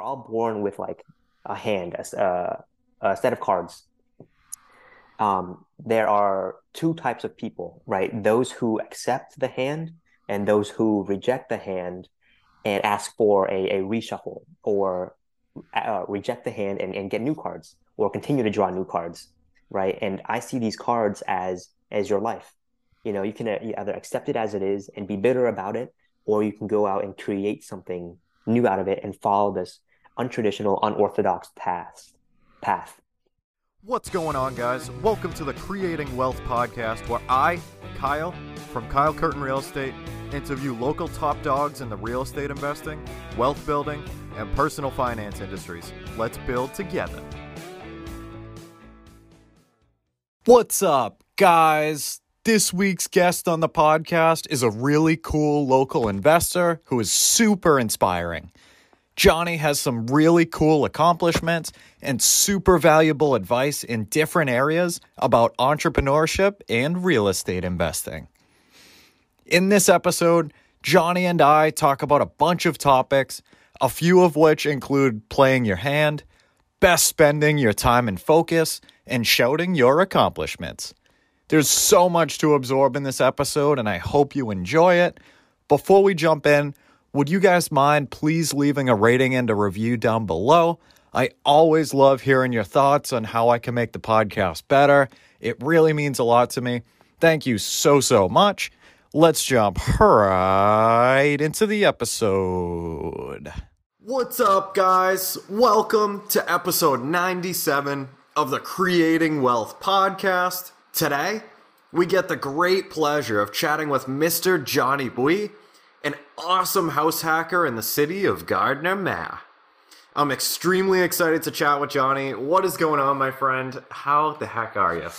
we're all born with like a hand, a set of cards. There are two types of people, right? Those who accept the hand and those who reject the hand and ask for a reshuffle, or reject the hand and get new cards, or continue to draw new cards, right? And I see these cards as your life. You know, you can either accept it as it is and be bitter about it, or you can go out and create something new out of it and follow this untraditional, unorthodox path. What's going on, guys? Welcome to the Creating Wealth podcast, where I, Kyle, from Kyle Curtin Real Estate, interview local top dogs in the real estate investing, wealth building, and personal finance industries. Let's build together. What's up, guys? This week's guest on the podcast is a really cool local investor who is super inspiring. Johnny has some really cool accomplishments and super valuable advice in different areas about entrepreneurship and real estate investing. In this episode, Johnny and I talk about a bunch of topics, a few of which include playing your hand, best spending your time and focus, and shouting your accomplishments. There's so much to absorb in this episode, and I hope you enjoy it. Before we jump in, would you guys mind please leaving a rating and a review down below? I always love hearing your thoughts on how I can make the podcast better. It really means a lot to me. Thank you so, so much. Let's jump right into the episode. What's up, guys? Welcome to episode 97 of the Creating Wealth podcast. Today, we get the great pleasure of chatting with Mr. Johnny Bui, an awesome house hacker in the city of Gardner, Mass. I'm extremely excited to chat with Johnny. What is going on, my friend? How the heck are you?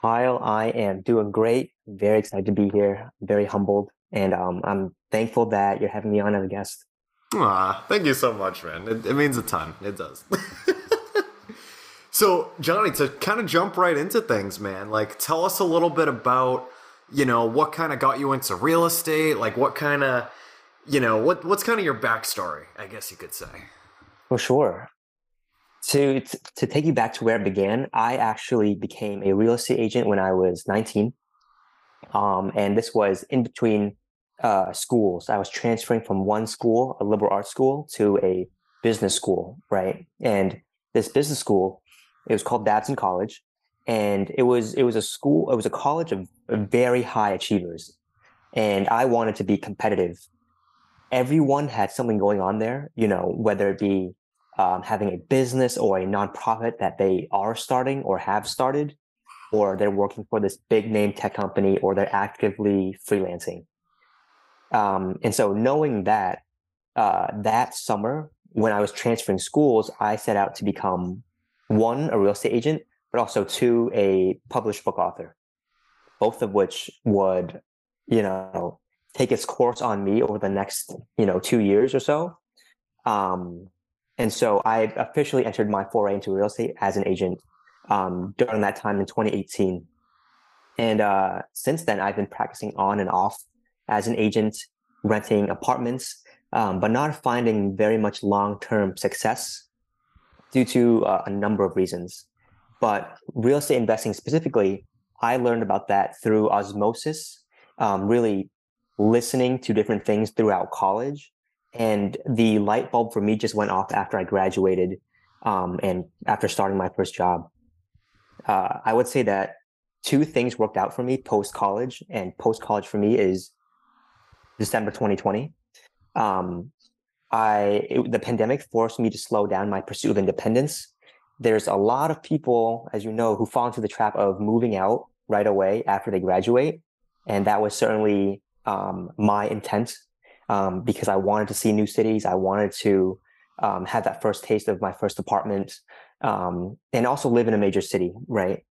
Kyle, I am doing great. I'm very excited to be here. I'm very humbled. And I'm thankful that you're having me on as a guest. Aw, thank you so much, man. It means a ton. It does. So, Johnny, to kind of jump right into things, man, like tell us a little bit about, you know, what kind of got you into real estate? Like what kind of, you know, what's kind of your backstory, I guess you could say. Well, sure. To take you back to where it began, I actually became a real estate agent when I was 19. And this was in between schools. I was transferring from one school, a liberal arts school, to a business school, right? And this business school, it was called Babson College. And it was a college of very high achievers. And I wanted to be competitive. Everyone had something going on there, you know, whether it be having a business or a nonprofit that they are starting or have started, or they're working for this big name tech company, or they're actively freelancing. And so knowing that, that summer when I was transferring schools, I set out to become, one, a real estate agent, but also two, a published book author, both of which would, you know, take its course on me over the next, you know, 2 years or so. And so I officially entered my foray into real estate as an agent during that time in 2018. And since then, I've been practicing on and off as an agent, renting apartments, but not finding very much long-term success due to a number of reasons. But real estate investing specifically, I learned about that through osmosis, really listening to different things throughout college. And the light bulb for me just went off after I graduated and after starting my first job. I would say that two things worked out for me post-college, and post-college for me is December 2020. The pandemic forced me to slow down my pursuit of independence. There's a lot of people, as you know, who fall into the trap of moving out right away after they graduate. And that was certainly my intent because I wanted to see new cities. I wanted to have that first taste of my first apartment and also live in a major city, right?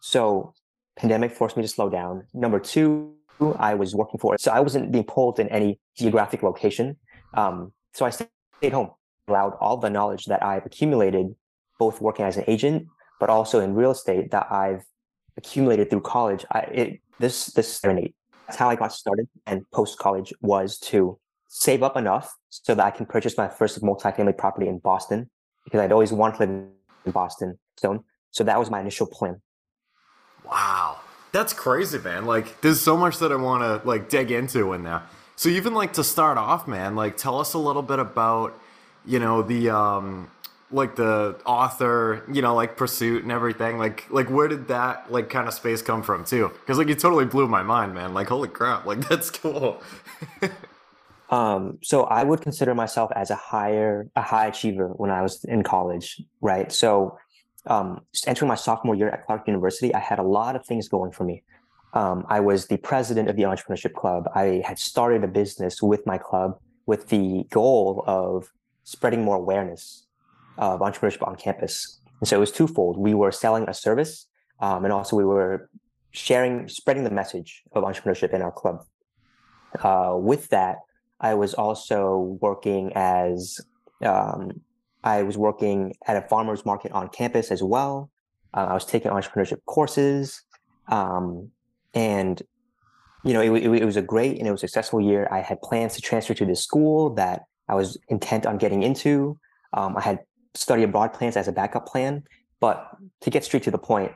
So pandemic forced me to slow down. Number two, I was working for it. So I wasn't being pulled in any geographic location. So I stayed home, allowed all the knowledge that I've accumulated both working as an agent, but also in real estate that I've accumulated through college. This serenade. That's how I got started. And post college was to save up enough so that I can purchase my first multifamily property in Boston, because I'd always wanted to live in Boston. So that was my initial plan. Wow. That's crazy, man. Like, there's so much that I want to like dig into in there. So even like to start off, man, like tell us a little bit about, you know, the, like the author, you know, like pursuit and everything, like where did that like kind of space come from too? Cause like, it totally blew my mind, man. Like, holy crap. Like that's cool. So I would consider myself as a high achiever when I was in college. Right. So, entering my sophomore year at Clark University, I had a lot of things going for me. I was the president of the entrepreneurship club. I had started a business with my club with the goal of spreading more awareness of entrepreneurship on campus. And so it was twofold. We were selling a service, and also we were spreading the message of entrepreneurship in our club. With that, I was also working as, I was working at a farmer's market on campus as well. I was taking entrepreneurship courses, and you know, it was a great and it was a successful year. I had plans to transfer to this school that I was intent on getting into. I had study abroad plans as a backup plan, but to get straight to the point,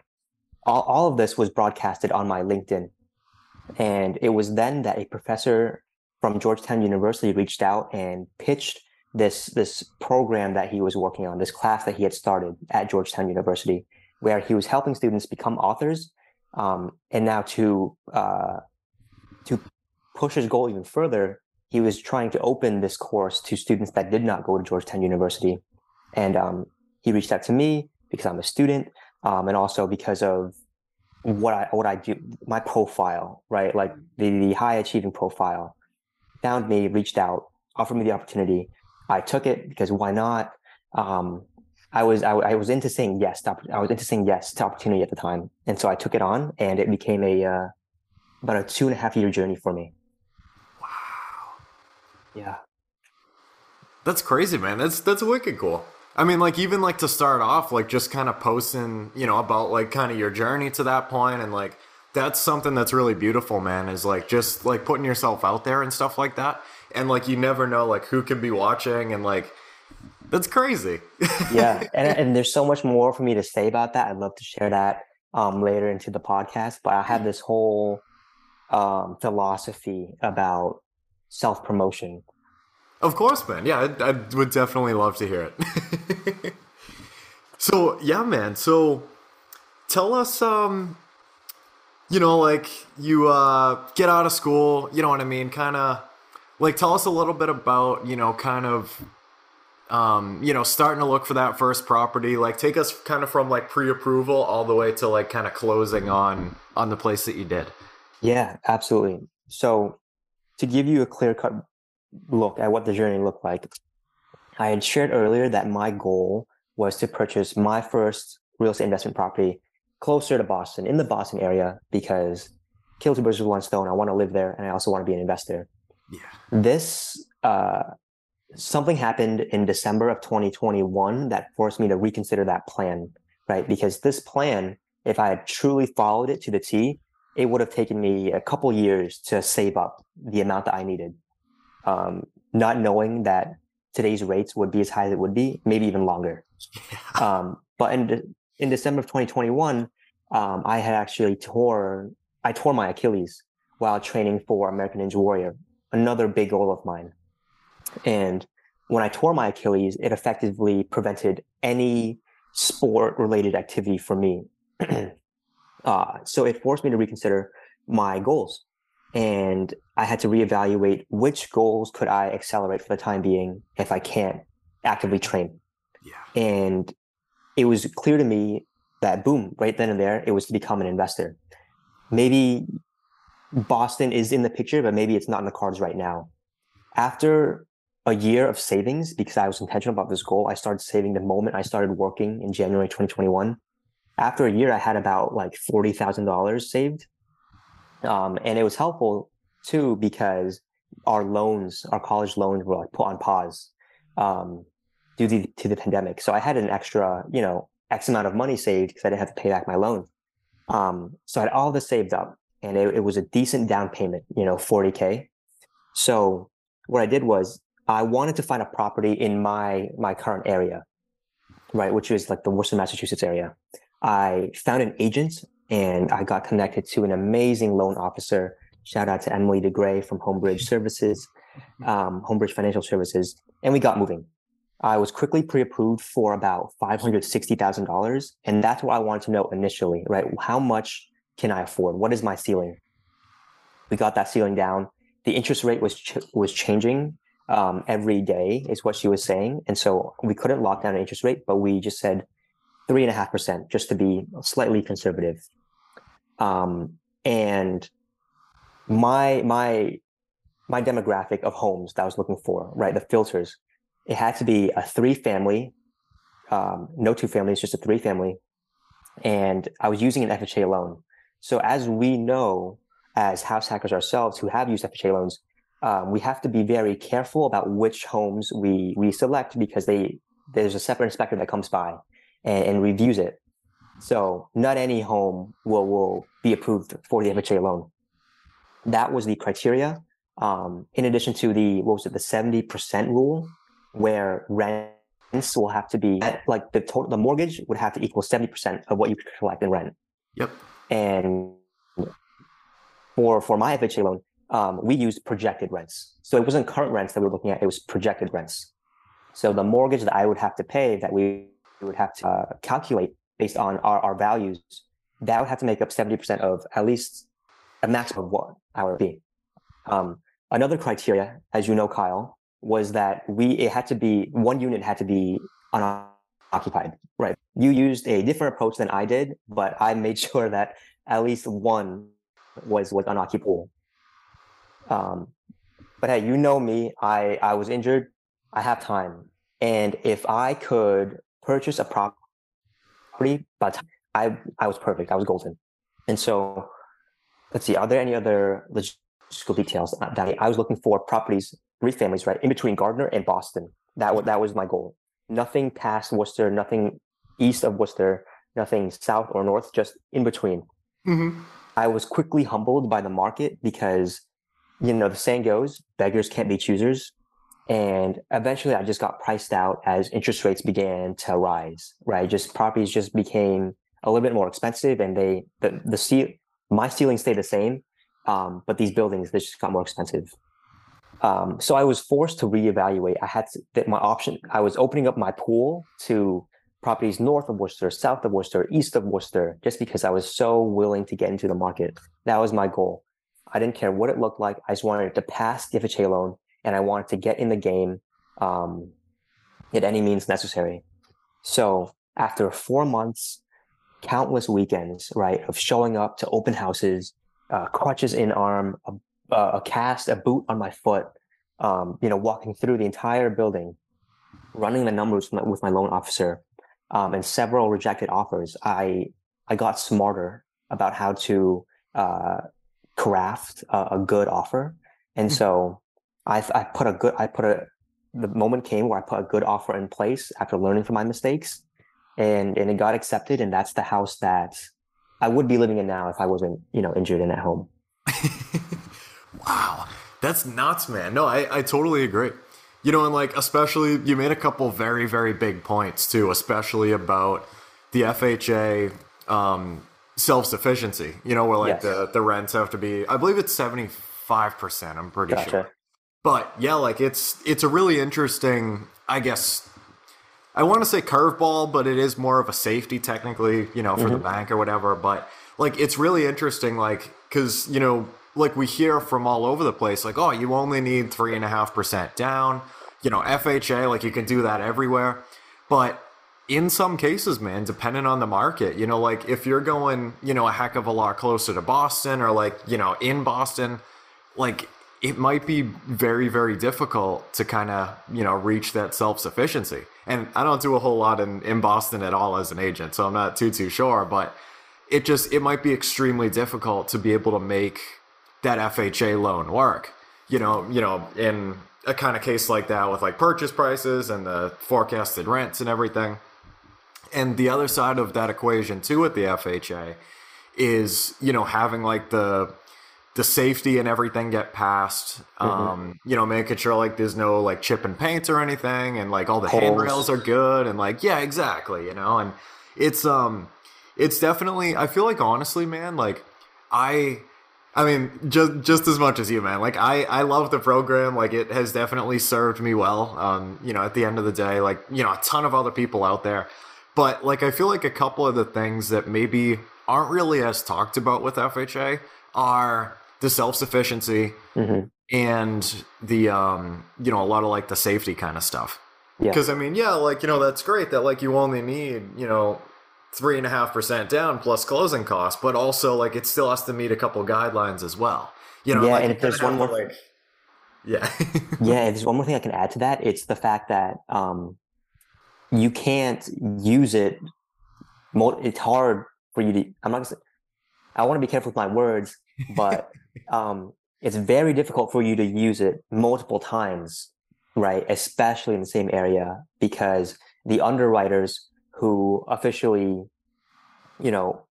all of this was broadcasted on my LinkedIn. And it was then that a professor from Georgetown University reached out and pitched this program that he was working on, this class that he had started at Georgetown University, where he was helping students become authors. And now to push his goal even further, he was trying to open this course to students that did not go to Georgetown University. And he reached out to me because I'm a student, and also because of what I do, my profile, right? Like the high achieving profile. Found me, reached out, offered me the opportunity. I took it because why not? I was into saying yes. I was into saying yes to opportunity at the time, and so I took it on, and it became about a 2.5 year journey for me. Wow. Yeah. That's crazy, man. That's wicked cool. I mean, like even like to start off, like just kind of posting, you know, about like kind of your journey to that point, and like that's something that's really beautiful, man. Is like just like putting yourself out there and stuff like that, and like you never know like who can be watching, and like. That's crazy. Yeah. And there's so much more for me to say about that. I'd love to share that later into the podcast, but I have this whole philosophy about self-promotion. Of course, man. Yeah, I would definitely love to hear it. So, yeah, man. So tell us, you know, like you get out of school, you know what I mean? Kind of like tell us a little bit about, you know, kind of you know, starting to look for that first property, like take us kind of from like pre-approval all the way to like kind of closing on the place that you did. Yeah, absolutely. So to give you a clear-cut look at what the journey looked like, I had shared earlier that my goal was to purchase my first real estate investment property closer to Boston, in the Boston area, because kill two birds with one stone. I want to live there. And I also want to be an investor. Yeah. This, something happened in December of 2021 that forced me to reconsider that plan, right? Because this plan, if I had truly followed it to the T, it would have taken me a couple years to save up the amount that I needed. Not knowing that today's rates would be as high as it would be, maybe even longer. But in December of 2021, I had actually tore my Achilles while training for American Ninja Warrior, another big goal of mine. And when I tore my Achilles, it effectively prevented any sport-related activity for me. So it forced me to reconsider my goals. And I had to reevaluate which goals could I accelerate for the time being if I can't actively train. Yeah. And it was clear to me that, boom, right then and there, it was to become an investor. Maybe Boston is in the picture, but maybe it's not in the cards right now. After a year of savings, because I was intentional about this goal, I started saving the moment I started working in January 2021. After a year, I had about like $40,000 saved. And it was helpful too, because our college loans were like put on pause due to the pandemic. So I had an extra, you know, X amount of money saved because I didn't have to pay back my loan. So I had all this saved up, and it was a decent down payment, you know, $40K. So what I did was I wanted to find a property in my current area, right, which is like the Worcester, Massachusetts area. I found an agent and I got connected to an amazing loan officer. Shout out to Emily DeGray from Homebridge Financial Services. And we got moving. I was quickly pre-approved for about $560,000. And that's what I wanted to know initially, right? How much can I afford? What is my ceiling? We got that ceiling down. The interest rate was changing every day is what she was saying. And so we couldn't lock down an interest rate, but we just said 3.5% just to be slightly conservative. And my demographic of homes that I was looking for, right, the filters, it had to be a 3-family, no 2 families, just a 3-family. And I was using an FHA loan. So as we know, as house hackers ourselves who have used FHA loans, we have to be very careful about which homes we select because there's a separate inspector that comes by and reviews it. So not any home will be approved for the FHA loan. That was the criteria. In addition to the 70% rule, where rents will have to be like the mortgage would have to equal 70% of what you collect in rent. Yep. And for my FHA loan, we used projected rents. So it wasn't current rents that we were looking at, it was projected rents. So the mortgage that I would have to pay that we would have to calculate based on our values, that would have to make up 70% of at least a maximum of what I would be. Another criteria, as you know, Kyle, was that it had to be, one unit had to be unoccupied, right? You used a different approach than I did, but I made sure that at least one was unoccupied. But hey, you know me, I was injured, I have time. And if I could purchase a property, but I was perfect, I was golden. And so let's see, are there any other logistical details? I was looking for properties, 3 families, right, in between Gardner and Boston. That was my goal. Nothing past Worcester, nothing east of Worcester, nothing south or north, just in between. Mm-hmm. I was quickly humbled by the market because, you know, the saying goes, beggars can't be choosers. And eventually I just got priced out as interest rates began to rise, right? Just properties just became a little bit more expensive and my ceiling stayed the same, but these buildings, they just got more expensive. So I was forced to reevaluate. I was opening up my pool to properties north of Worcester, south of Worcester, east of Worcester, just because I was so willing to get into the market. That was my goal. I didn't care what it looked like. I just wanted to pass the FHA loan and I wanted to get in the game at any means necessary. So after 4 months, countless weekends, right, of showing up to open houses, crutches in arm, a cast, a boot on my foot, walking through the entire building, running the numbers with my loan officer, and several rejected offers, I got smarter about how to craft a good offer. And so the moment came where I put a good offer in place after learning from my mistakes, and it got accepted. And that's the house that I would be living in now if I wasn't, injured and at home. Wow. That's nuts, man. No, I totally agree. And especially you made a couple very, very big points too, especially about the FHA, self-sufficiency, where yes. the rents have to be, I believe it's 75%. I'm pretty sure. But yeah, it's a really interesting, I guess, I want to say curveball, but it is more of a safety technically, for the bank or whatever. But it's really interesting, because, we hear from all over the place, oh, you only need 3.5% down, FHA, you can do that everywhere. But in some cases, man, depending on the market, if you're going, a heck of a lot closer to Boston or in Boston, it might be very, very difficult to kind of, reach that self-sufficiency. And I don't do a whole lot in Boston at all as an agent, so I'm not too sure, but it might be extremely difficult to be able to make that FHA loan work, in a kind of case like that with purchase prices and the forecasted rents and everything. And the other side of that equation too, with the FHA is, having the safety and everything get passed, you know, making sure like there's no like chip and paints or anything, and like all the handrails are good, and like, yeah, exactly, you know. And it's definitely, I feel like, honestly, man, like I mean, just as much as you, man, like I love the program. Like it has definitely served me well. You know, at the end of the day, like, you know, a ton of other people out there, but like, I feel like a couple of the things that maybe aren't really as talked about with FHA are the self-sufficiency and the, you know, a lot of like the safety kind of stuff. Yeah. Cause I mean, yeah, like, you know, that's great that like you only need, you know, 3.5% down plus closing costs, but also like it still has to meet a couple guidelines as well. You know, yeah. Like, and if there's one more, like, yeah. If there's one more thing I can add to that, it's the fact that, you can't use it. It's hard for you to, I'm not gonna say, I want to be careful with my words, but, it's very difficult for you to use it multiple times, right? Especially in the same area, because the underwriters who officially, you know,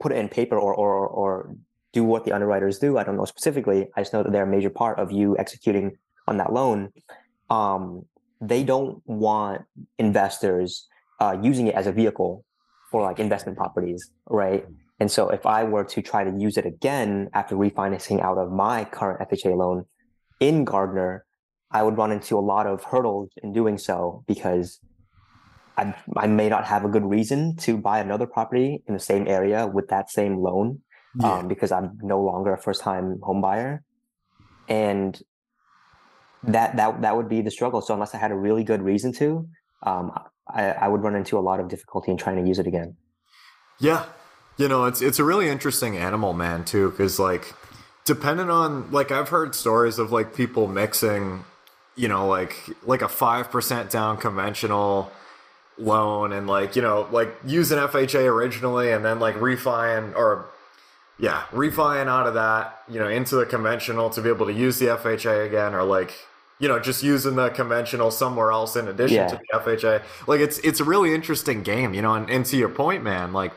put it in paper or do what the underwriters do, I don't know specifically, I just know that they're a major part of you executing on that loan. They don't want investors using it as a vehicle for like investment properties, right? And so if I were to try to use it again after refinancing out of my current FHA loan in Gardner, I would run into a lot of hurdles in doing so, because I may not have a good reason to buy another property in the same area with that same loan, because I'm no longer a first-time home buyer, and that would be the struggle. So unless I had a really good reason to, I would run into a lot of difficulty in trying to use it again. Yeah, you know, it's a really interesting animal, man, too, because like depending on, like, I've heard stories of like people mixing, you know, like a 5% down conventional loan and like, you know, like use an FHA originally and then like refine out of that, you know, into the conventional to be able to use the FHA again, or like, you know, just using the conventional somewhere else in addition to the FHA. Like it's a really interesting game, you know, and to your point, man, like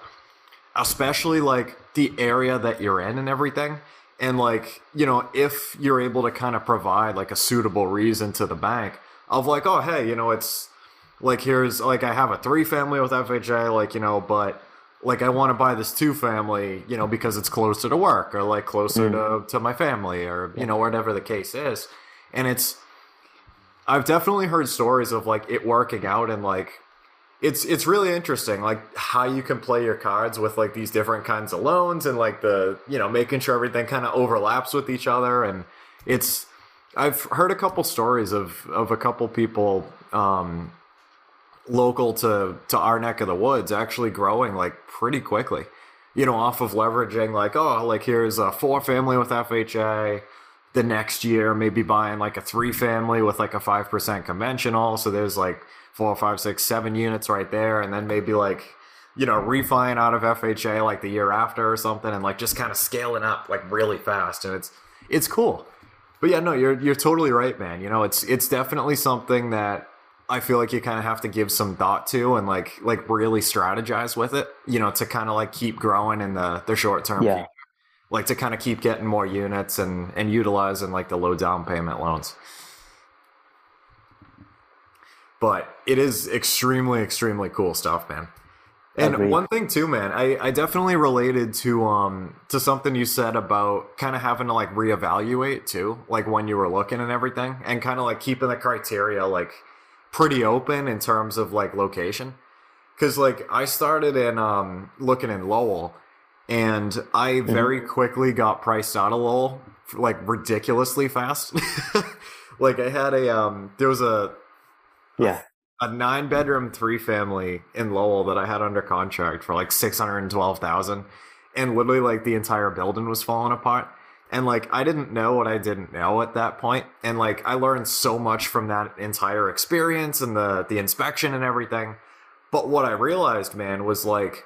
especially like the area that you're in and everything. And like, you know, if you're able to kind of provide like a suitable reason to the bank of like, oh, hey, you know, it's like, here's like, I have a 3-family with FHA, like, you know, but like, I want to buy this 2-family, you know, because it's closer to work or like closer to my family, or, you know, whatever the case is. And I've definitely heard stories of like it working out, and like, it's really interesting, like how you can play your cards with like these different kinds of loans and like the, you know, making sure everything kind of overlaps with each other. And I've heard a couple stories of a couple people, local to our neck of the woods actually growing like pretty quickly, you know, off of leveraging like, oh, like here's a 4-family with FHA, the next year maybe buying like a 3-family with like a 5% conventional, so there's like 4, 5, 6, 7 units right there, and then maybe like, you know, refining out of FHA like the year after or something, and like just kind of scaling up like really fast. And it's cool. But yeah, no, you're totally right, man. You know, it's definitely something that I feel like you kind of have to give some thought to and like really strategize with it, you know, to kind of like keep growing in the short term, future, like to kind of keep getting more units and utilizing like the low down payment loans. But it is extremely, extremely cool stuff, man. And one thing too, man, I definitely related to something you said about kind of having to like reevaluate too, like when you were looking and everything, and kind of like keeping the criteria, like, pretty open in terms of like location. Cause like I started in looking in Lowell, and I very quickly got priced out of Lowell for, like, ridiculously fast. Like I had a 9-bedroom 3-family in Lowell that I had under contract for like $612,000, and literally like the entire building was falling apart. And like, I didn't know what I didn't know at that point. And like, I learned so much from that entire experience and the inspection and everything. But what I realized, man, was like,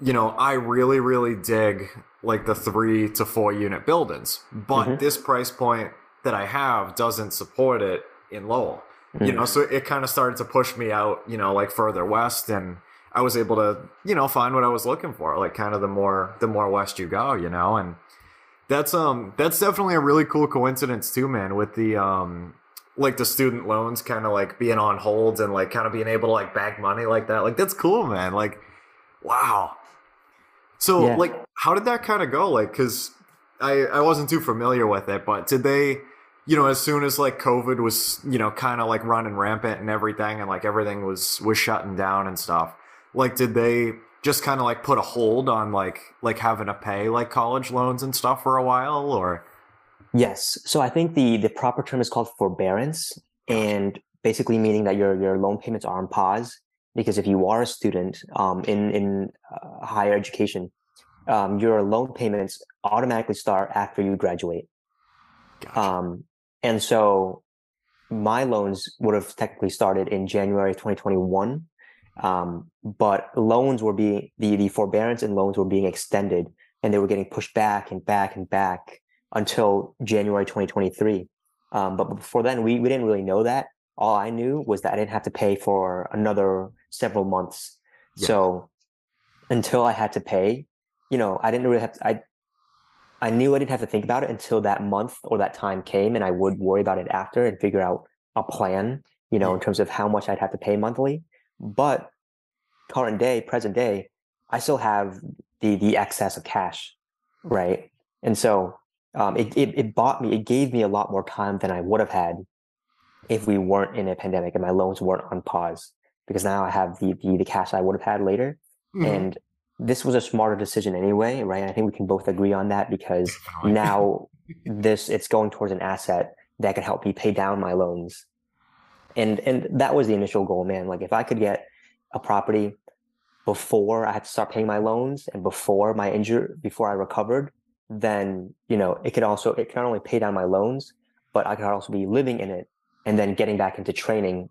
you know, I really, really dig like the 3 to 4 unit buildings, but this price point that I have doesn't support it in Lowell, you know? So it kind of started to push me out, you know, like further west, and I was able to, you know, find what I was looking for, like kind of the more west you go, you know, and That's definitely a really cool coincidence too, man, with the like the student loans kind of like being on hold and like kind of being able to like bag money like that. Like, that's cool, man. Like, wow. So yeah. Like, how did that kind of go? Like, 'cause I wasn't too familiar with it, but did they, you know, as soon as like COVID was, you know, kind of like running rampant and everything, and like everything was shutting down and stuff, like, did they just kind of like put a hold on like having to pay like college loans and stuff for a while, or? Yes. So I think the proper term is called forbearance, and basically meaning that your loan payments are on pause, because if you are a student in higher education, your loan payments automatically start after you graduate. Gotcha. And so my loans would have technically started in January 2021, but loans were being the forbearance and loans were being extended, and they were getting pushed back and back and back until January 2023. But before then, we didn't really know that. All I knew was that I didn't have to pay for another several months. Yeah. So until I had to pay, you know, I didn't really have to, I knew I didn't have to think about it until that month or that time came, and I would worry about it after and figure out a plan, you know, in terms of how much I'd have to pay monthly. But present day, I still have the excess of cash, right? And so it gave me a lot more time than I would have had if we weren't in a pandemic and my loans weren't on pause, because now I have the cash I would have had later. Mm-hmm. And this was a smarter decision anyway, right? I think we can both agree on that, because now it's going towards an asset that can help me pay down my loans. And that was the initial goal, man. Like, if I could get a property before I had to start paying my loans and before my injury, before I recovered, then, you know, it could not only pay down my loans, but I could also be living in it and then getting back into training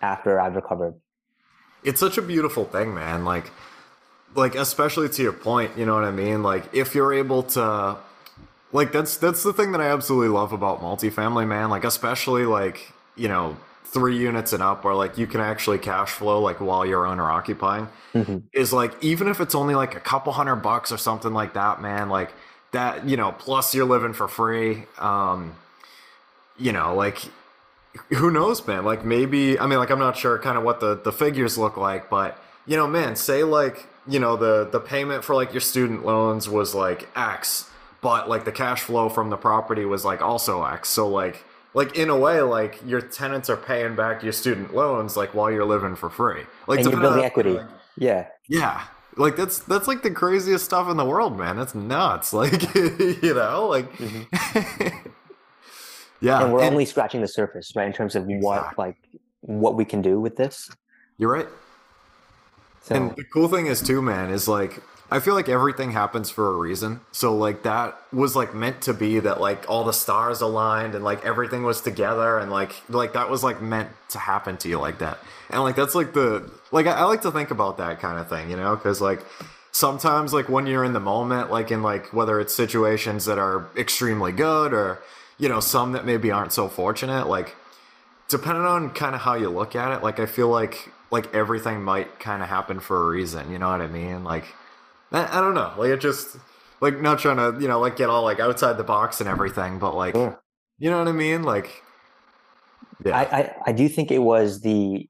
after I've recovered. It's such a beautiful thing, man. Like, especially to your point, you know what I mean? Like, if you're able to, like, that's the thing that I absolutely love about multifamily, man. Like, especially like, you know, 3 units and up, where like you can actually cash flow like while you're owner occupying, mm-hmm. is like, even if it's only like a couple $100 or something like that, man, like that, you know, plus you're living for free. You know, like, who knows, man? Like, maybe, I mean, like, I'm not sure kind of what the figures look like, but, you know, man, say like, you know, the payment for like your student loans was like X, but like the cash flow from the property was like also X. So like in a way, like, your tenants are paying back your student loans, like, while you're living for free. Like, and you're building equity. Like, yeah. Yeah. Like, that's like the craziest stuff in the world, man. That's nuts. Like, you know, like, mm-hmm. Yeah, and we're only scratching the surface, right? In terms of what we can do with this. You're right. So. And the cool thing is too, man, is like, I feel like everything happens for a reason. So like, that was like meant to be, that like all the stars aligned and like everything was together, and like that was like meant to happen to you like that. And like, that's like I like to think about that kind of thing, you know, because like sometimes like when you're in the moment, like in like whether it's situations that are extremely good or, you know, some that maybe aren't so fortunate, like depending on kind of how you look at it, like I feel like everything might kind of happen for a reason. You know what I mean? Like, I don't know. Like, it just, like, not trying to, you know, like get all like outside the box and everything, but like, yeah. You know what I mean? Like, yeah. I do think it was a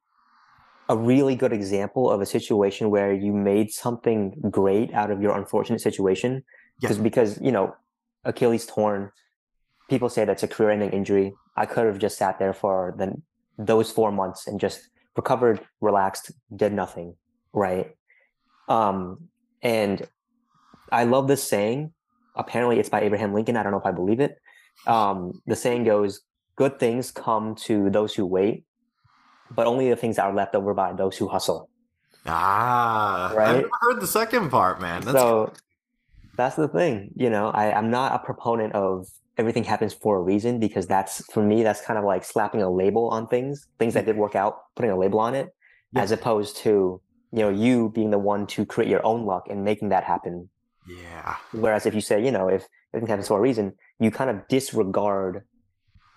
really good example of a situation where you made something great out of your unfortunate situation. Yeah. Because, you know, Achilles torn, people say that's a career-ending injury. I could have just sat there for those 4 months and just recovered, relaxed, did nothing, right? And I love this saying. Apparently, it's by Abraham Lincoln. I don't know if I believe it. The saying goes, good things come to those who wait, but only the things that are left over by those who hustle. Ah, right? I've never heard the second part, man. That's the thing. You know, I'm not a proponent of everything happens for a reason, because for me, that's kind of like slapping a label on things that did work out, putting a label on it, yeah. As opposed to, you know, you being the one to create your own luck and making that happen. Yeah. Whereas if you say, you know, if everything happens for a reason, you kind of disregard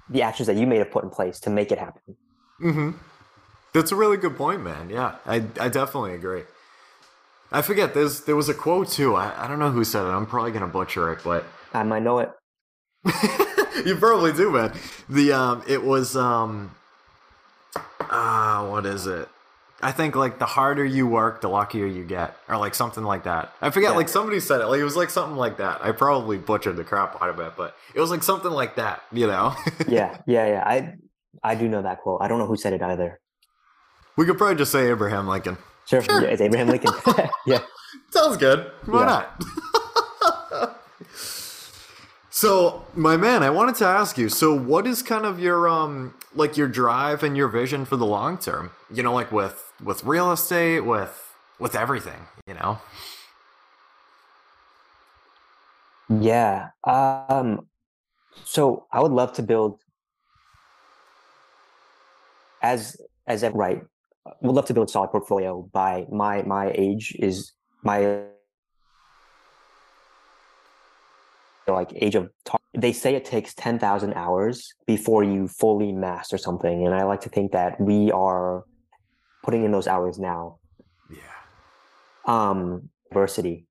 the actions that you may have put in place to make it happen. Mm-hmm. That's a really good point, man. Yeah, I definitely agree. I forget, there was a quote too. I don't know who said it. I'm probably going to butcher it, but I know it. You probably do, man. The it was what is it? I think like the harder you work, the luckier you get, or like something like that. I forget. Yeah. Like somebody said it. Like it was like something like that. I probably butchered the crap out of it, but it was like something like that. You know? Yeah. I do know that quote. I don't know who said it either. We could probably just say Abraham Lincoln. Sure. It's Abraham Lincoln. Yeah. Sounds good. Why not? So, my man, I wanted to ask you, so what is kind of your, like your drive and your vision for the long term, you know, like with real estate, with everything, you know? Yeah. So I would love to build would love to build a solid portfolio by my age is my like age of talk. They say it takes 10,000 hours before you fully master something. And I like to think that we are putting in those hours now. Yeah. Diversity.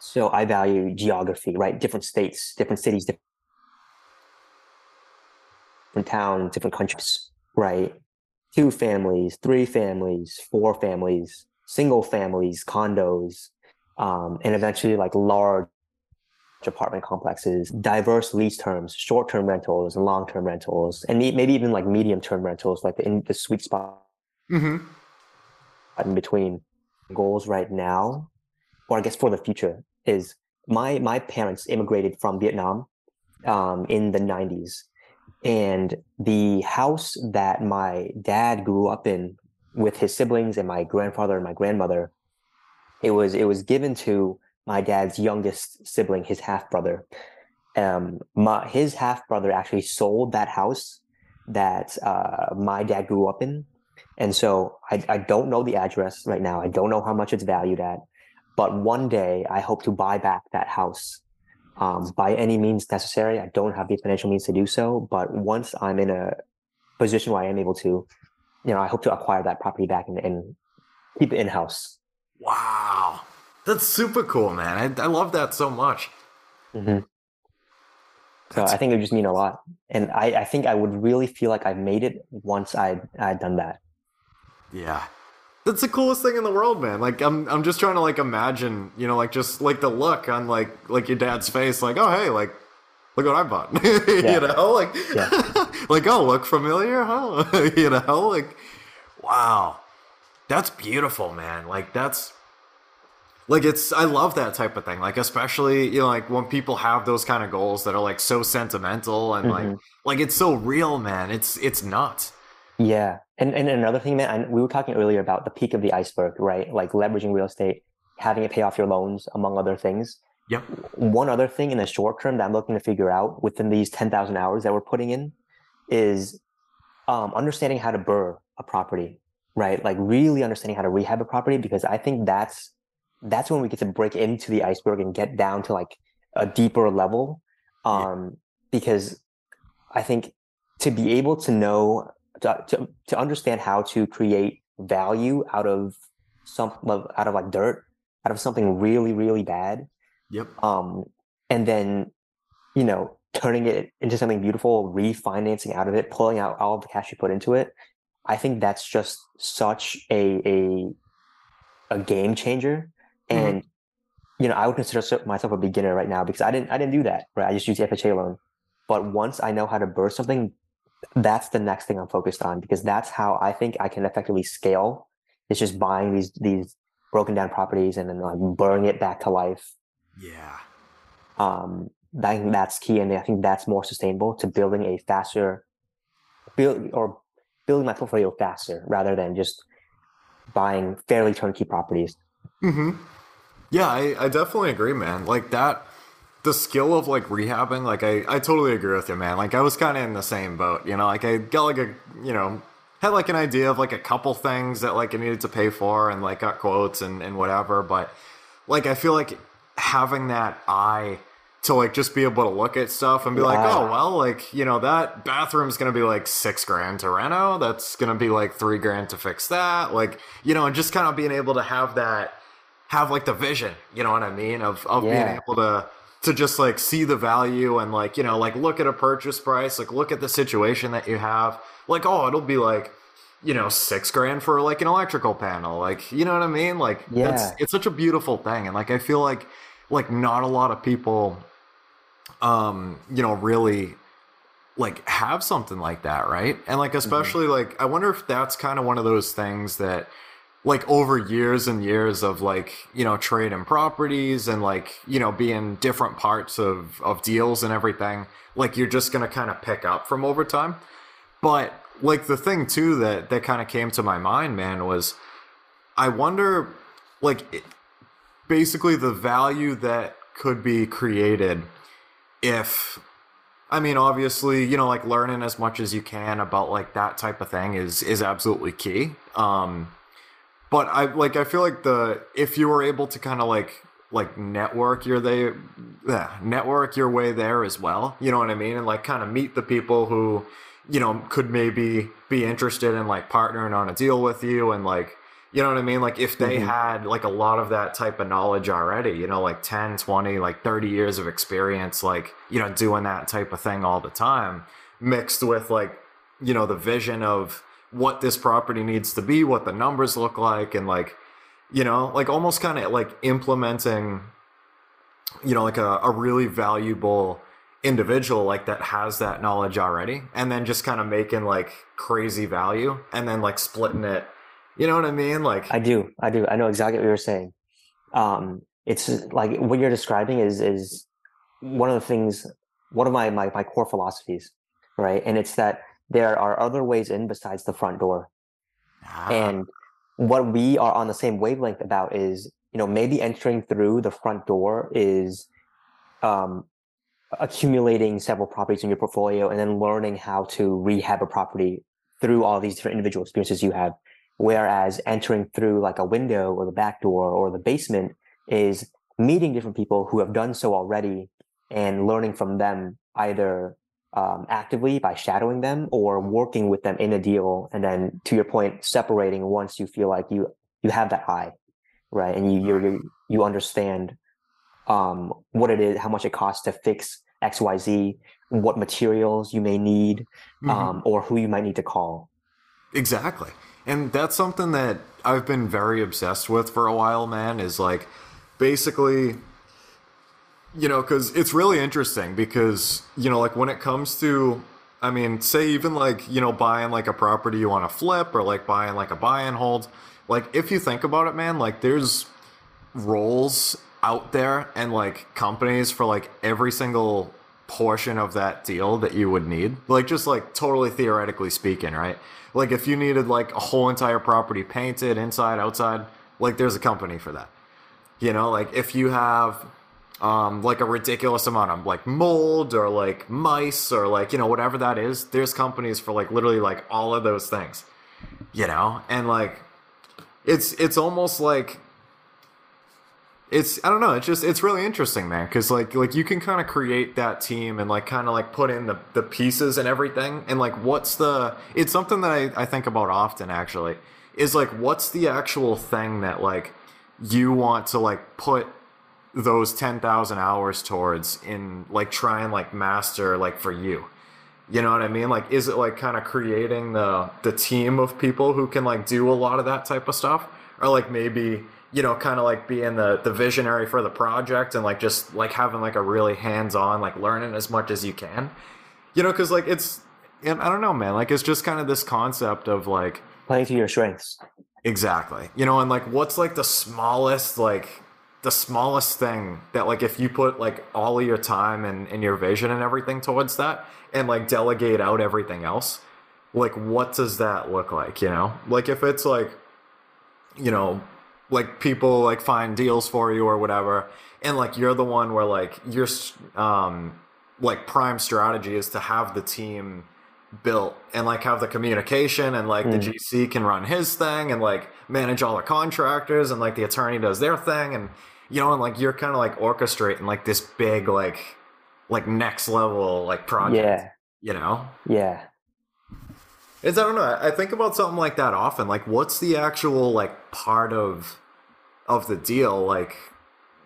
So I value geography, right? Different states, different cities, different towns, different countries, right? 2 families, 3 families, 4 families, single families, condos, and eventually like large apartment complexes, diverse lease terms, short-term rentals and long-term rentals, and maybe even like medium-term rentals, like in the sweet spot in between. Goals right now, or I guess for the future, is my parents immigrated from Vietnam in the 90s, and the house that my dad grew up in with his siblings and my grandfather and my grandmother, it was given to my dad's youngest sibling, his half-brother. His half-brother actually sold that house that my dad grew up in. And so I don't know the address right now. I don't know how much it's valued at. But one day, I hope to buy back that house by any means necessary. I don't have the financial means to do so. But once I'm in a position where I am able to, you know, I hope to acquire that property back and keep it in-house. Wow. That's super cool, man. I love that so much. Mm-hmm. So I think it would just mean a lot. And I think I would really feel like I've made it once I'd done that. Yeah. That's the coolest thing in the world, man. Like I'm just trying to like imagine, you know, like just like the look on like your dad's face, like, oh hey, like look what I bought. You know, like like, oh, look familiar, huh? You know, like wow. That's beautiful, man. Like that's like I love that type of thing. Like, especially, you know, like when people have those kind of goals that are like so sentimental and like it's so real, man. It's nuts. Yeah. And another thing, man, we were talking earlier about the peak of the iceberg, right? Like leveraging real estate, having it pay off your loans, among other things. Yep. One other thing in the short term that I'm looking to figure out within these 10,000 hours that we're putting in is understanding how to burr a property, right? Like really understanding how to rehab a property, because I think that's when we get to break into the iceberg and get down to like a deeper level. Because I think to be able to know, to understand how to create value out of like dirt, out of something really, really bad. Yep. And then, you know, turning it into something beautiful, refinancing out of it, pulling out all the cash you put into it. I think that's just such a game changer. And, you know, I would consider myself a beginner right now because I didn't do that, right? I just used the FHA loan. But once I know how to burst something, that's the next thing I'm focused on, because that's how I think I can effectively scale. It's just buying these broken down properties and then like burning it back to life. Yeah. I think that's key. And I think that's more sustainable to building a faster building my portfolio faster rather than just buying fairly turnkey properties. Mm-hmm. Yeah, I definitely agree, man. Like that, the skill of like rehabbing, like I totally agree with you, man. Like I was kind of in the same boat, you know, like I got like a, you know, had like an idea of like a couple things that like I needed to pay for and like got quotes and whatever. But like, I feel like having that eye to like just be able to look at stuff and be like, oh, well, like, you know, that bathroom's going to be like $6,000 to reno. That's going to be like $3,000 to fix that. Like, you know, and just kind of being able to have that, have like the vision, you know what I mean? Of being able to to just like see the value and like, you know, like look at a purchase price, like look at the situation that you have, like, oh, it'll be like, you know, $6,000 for like an electrical panel. Like, you know what I mean? Like, yeah, it's such a beautiful thing. And like, I feel like not a lot of people, you know, really like have something like that. Right. And like, especially like, I wonder if that's kind of one of those things that like over years and years of like, you know, trading properties and like, you know, being different parts of deals and everything, like you're just going to kind of pick up from over time. But like the thing too that kind of came to my mind, man, was I wonder like basically the value that could be created if, I mean, obviously, you know, like learning as much as you can about like that type of thing is absolutely key. But I feel like if you were able to kind of like network your way there as well, you know what I mean? And like kind of meet the people who, you know, could maybe be interested in like partnering on a deal with you. And like, you know what I mean? Like if they had like a lot of that type of knowledge already, you know, like 10, 20, like 30 years of experience, like, you know, doing that type of thing all the time, mixed with like, you know, the vision of what this property needs to be, what the numbers look like, and like, you know, like almost kind of like implementing, you know, like a really valuable individual like that has that knowledge already, and then just kind of making like crazy value and then like splitting it, you know what I mean? Like I do. I know exactly what you're saying. It's like what you're describing is one of the things, one of my core philosophies, right? And it's that there are other ways in besides the front door. And what we are on the same wavelength about is, you know, maybe entering through the front door is accumulating several properties in your portfolio and then learning how to rehab a property through all these different individual experiences you have. Whereas entering through like a window or the back door or the basement is meeting different people who have done so already and learning from them, either actively by shadowing them or working with them in a deal. And then to your point, separating once you feel like you have that eye, right? And you understand what it is, how much it costs to fix XYZ, what materials you may need, or who you might need to call. Exactly. And that's something that I've been very obsessed with for a while, man, is like basically, you know, because it's really interesting because, you know, like when it comes to, I mean, say even like, you know, buying like a property you want to flip or like buying like a buy and hold, like if you think about it, man, like there's roles out there and like companies for like every single portion of that deal that you would need, like just like totally theoretically speaking, right? Like if you needed like a whole entire property painted inside, outside, like there's a company for that, you know? Like if you have like a ridiculous amount of like mold or like mice or like, you know, whatever that is, there's companies for like literally like all of those things, you know? And like it's almost like I don't know. It's just, it's really interesting, man. Cause like you can kind of create that team and like kind of like put in the pieces and everything. And like, it's something that I think about often actually is like, what's the actual thing that like you want to like put those 10,000 hours towards in like try and like master, like for you, you know what I mean? Like, is it like kind of creating the team of people who can like do a lot of that type of stuff? Or like maybe, you know, kind of like being the visionary for the project and like just like having like a really hands-on, like learning as much as you can, you know, because like and I don't know, man, like it's just kind of this concept of like playing to your strengths. Exactly. You know, and like what's like the smallest thing that like if you put like all of your time and your vision and everything towards that and like delegate out everything else, like what does that look like, you know? Like if it's like, you know, like people like find deals for you or whatever. And like, you're the one where like your like prime strategy is to have the team built and like have the communication and like the GC can run his thing and like manage all the contractors and like the attorney does their thing. And, you know, and like, you're kind of like orchestrating like this big, like next level, like project, you know? Yeah. It's, I don't know. I think about something like that often. Like what's the actual like part of the deal, like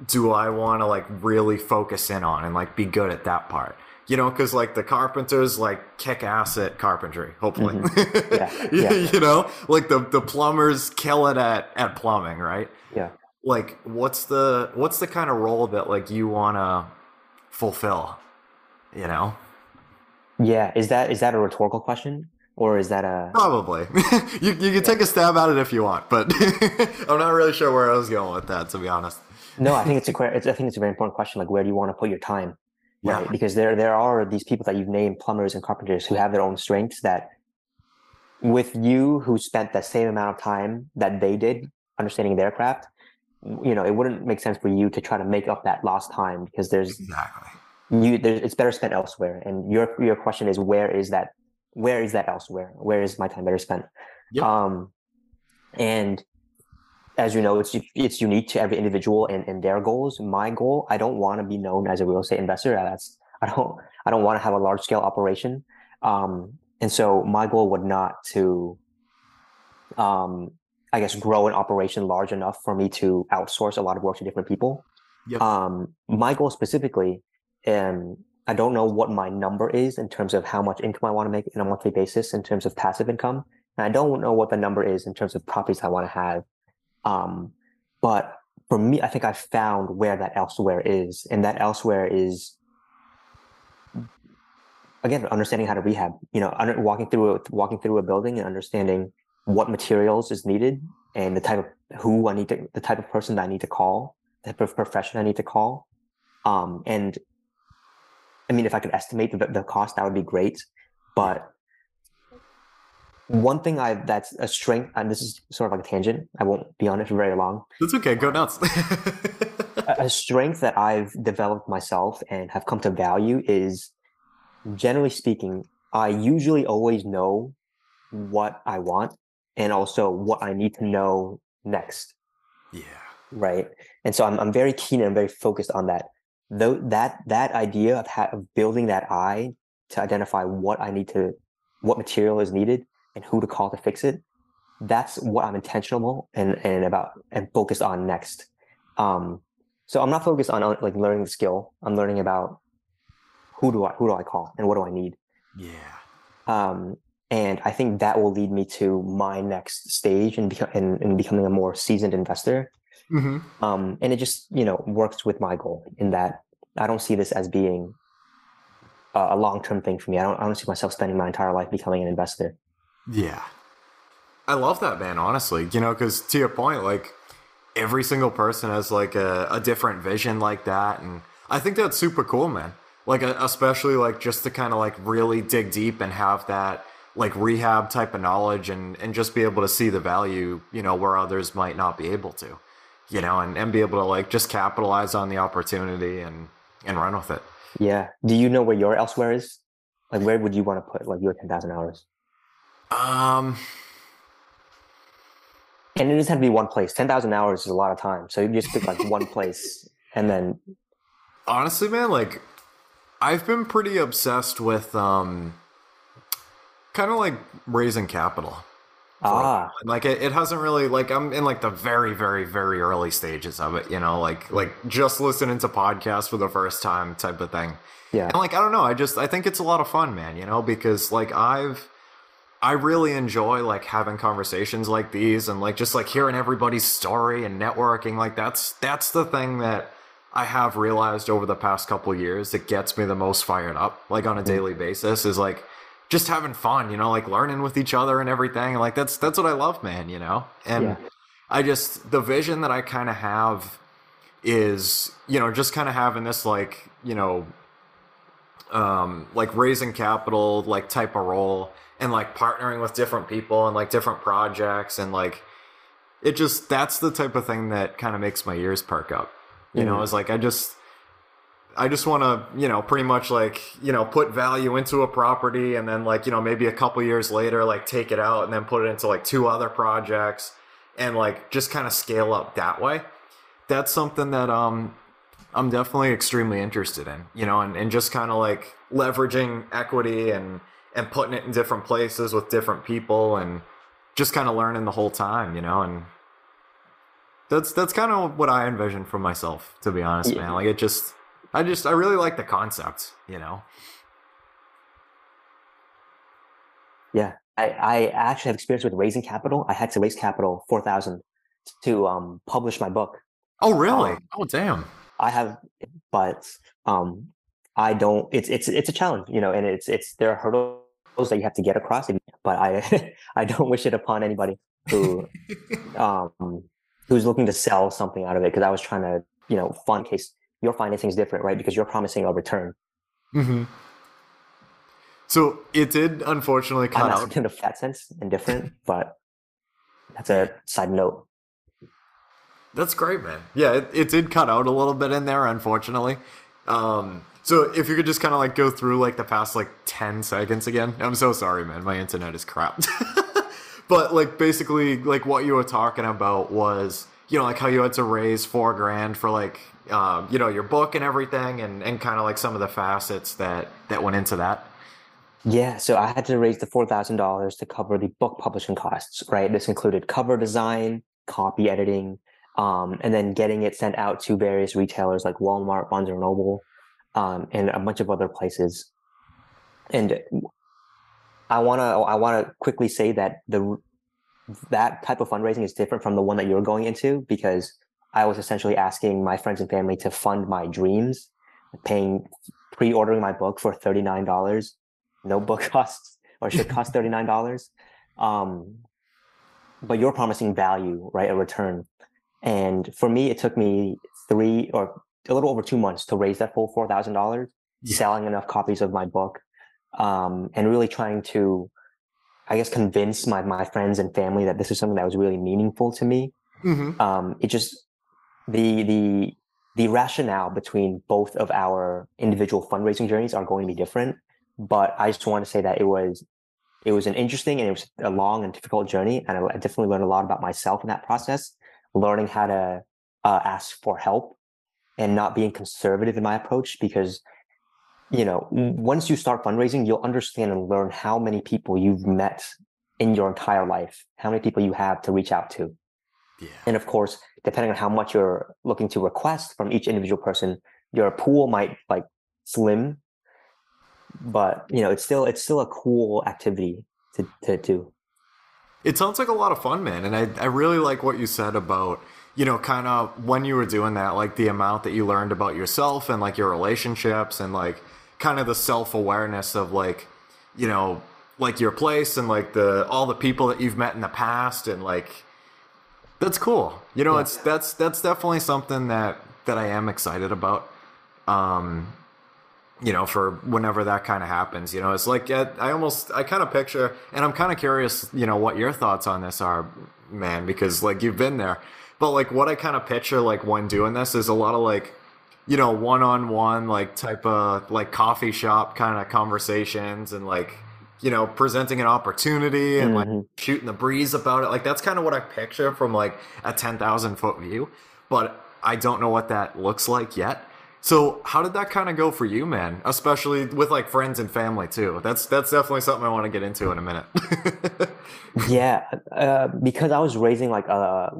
do I want to like really focus in on and like be good at that part? You know, because like the carpenters like kick ass at carpentry, hopefully. Mm-hmm. Yeah. Yeah. You know, like the plumbers kill it at plumbing, right? Yeah. Like what's the kind of role that like you want to fulfill, you know? Yeah. Is that a rhetorical question? Or is that a... Probably. you can take a stab at it if you want, but I'm not really sure where I was going with that, to be honest. No, I think it's a very important question. Like, where do you want to put your time? Right? Yeah. Because there are these people that you've named, plumbers and carpenters, who have their own strengths that with you who spent that same amount of time that they did understanding their craft, you know, it wouldn't make sense for you to try to make up that lost time because there's... Exactly. It's better spent elsewhere. And your question is, where is that elsewhere? Where is my time better spent? Yep. And as you know, it's unique to every individual and their goals. My goal, I don't want to be known as a real estate investor. I don't want to have a large scale operation. And so my goal would not to, I guess, grow an operation large enough for me to outsource a lot of work to different people. Yep. My goal specifically, I don't know what my number is in terms of how much income I want to make on a monthly basis in terms of passive income. And I don't know what the number is in terms of properties I want to have. But for me, I think I found where that elsewhere is. And that elsewhere is, again, understanding how to rehab, you know, walking through a building and understanding what materials is needed and the type of person that I need to call, the type of profession I need to call. And I mean, if I could estimate the cost, that would be great. But one thing that's a strength, and this is sort of like a tangent, I won't be on it for very long. That's okay. Go nuts. A strength that I've developed myself and have come to value is, generally speaking, I usually always know what I want and also what I need to know next. Yeah. Right. And so I'm very keen and I'm very focused on that. Though that idea of building that eye to identify what material is needed and who to call to fix it, that's what I'm intentional and about and focused on next. So I'm not focused on like learning the skill. I'm learning about who do I call and what do I need. Yeah. And I think that will lead me to my next stage and becoming a more seasoned investor. Mm-hmm. And it just, you know, works with my goal in that I don't see this as being a long-term thing for me. I don't see myself spending my entire life becoming an investor. Yeah. I love that, man, honestly, you know, because to your point, like every single person has like a different vision like that. And I think that's super cool, man. Like, especially like just to kind of like really dig deep and have that like rehab type of knowledge and just be able to see the value, you know, where others might not be able to. You know, and be able to like just capitalize on the opportunity and run with it. Yeah. Do you know where your elsewhere is? Like, where would you want to put like your 10,000 hours? And it doesn't have to be one place. 10,000 hours is a lot of time. So you just pick like one place and then. Honestly, man, like I've been pretty obsessed with kind of like raising capital. Like it hasn't really like I'm in like the very, very, very early stages of it, you know, like just listening to podcasts for the first time type of thing. Yeah. And like, I don't know. I think it's a lot of fun, man, you know, because like I really enjoy like having conversations like these and like just like hearing everybody's story and networking. Like that's the thing that I have realized over the past couple of years that gets me the most fired up, like on a daily basis is like, just having fun, you know, like learning with each other and everything. Like that's what I love, man, you know? And yeah. The vision that I kind of have is, you know, just kind of having this like, you know, like raising capital, like type of role and like partnering with different people and like different projects. And like, it just, that's the type of thing that kind of makes my ears perk up, you know, it's like, I just want to, you know, pretty much like, you know, put value into a property and then like, you know, maybe a couple years later, like take it out and then put it into like two other projects and like just kind of scale up that way. That's something that I'm definitely extremely interested in, you know, and just kind of like leveraging equity and putting it in different places with different people and just kind of learning the whole time, you know, and That's kind of what I envision for myself, to be honest, man. Like it just, I really like the concept, you know? Yeah. I actually have experience with raising capital. I had to raise capital, $4,000 to publish my book. Oh, really? Oh, damn. I have, but I don't, it's a challenge, you know, and there are hurdles that you have to get across, but I don't wish it upon anybody who, who's looking to sell something out of it. Cause I was trying to, you know, fund case your financing is different, right? Because you're promising a return. Mm-hmm. So it did unfortunately cut out. I'm not in a fat sense and different, but that's a side note. That's great, man. Yeah, it did cut out a little bit in there, unfortunately. So if you could just kind of like go through like the past like 10 seconds again. I'm so sorry, man. My internet is crap. But like basically like what you were talking about was, you know, like how you had to raise $4,000 for like, you know, your book and everything and kind of like some of the facets that went into that. Yeah, so I had to raise the $4,000 to cover the book publishing costs, right? This included cover design, copy editing, and then getting it sent out to various retailers like Walmart, Barnes & Noble, and a bunch of other places. And I wanna quickly say that that type of fundraising is different from the one that you're going into because I was essentially asking my friends and family to fund my dreams, pre-ordering my book for $39. No book costs or should cost $39. But you're promising value, right? A return. And for me, it took me a little over 2 months to raise that full $4,000, selling enough copies of my book, and really trying to, I guess, convince my friends and family that this is something that was really meaningful to me. Mm-hmm. It just, the rationale between both of our individual fundraising journeys are going to be different. But I just want to say that it was an interesting and it was a long and difficult journey. And I definitely learned a lot about myself in that process, learning how to ask for help and not being conservative in my approach. Because, you know, once you start fundraising, you'll understand and learn how many people you've met in your entire life, how many people you have to reach out to. Yeah. And of course, depending on how much you're looking to request from each individual person, your pool might like slim. But, you know, it's still a cool activity to do. It sounds like a lot of fun, man. And I really like what you said about, you know, kind of when you were doing that, like the amount that you learned about yourself and like your relationships and like kind of the self-awareness of like, you know, like your place and like all the people that you've met in the past. And like, that's cool. You know, yeah. That's definitely something that I am excited about. You know, for whenever that kind of happens, you know, it's like, I kind of picture, and I'm kind of curious, you know, what your thoughts on this are, man, because like you've been there, but like what I kind of picture, like when doing this is a lot of like, you know, one-on-one, like type of like coffee shop kind of conversations and like, you know, presenting an opportunity and mm-hmm. like shooting the breeze about it. Like, that's kind of what I picture from like a 10,000 foot view, but I don't know what that looks like yet. So how did that kind of go for you, man? Especially with like friends and family too. That's definitely something I want to get into in a minute. Yeah, because I was raising like a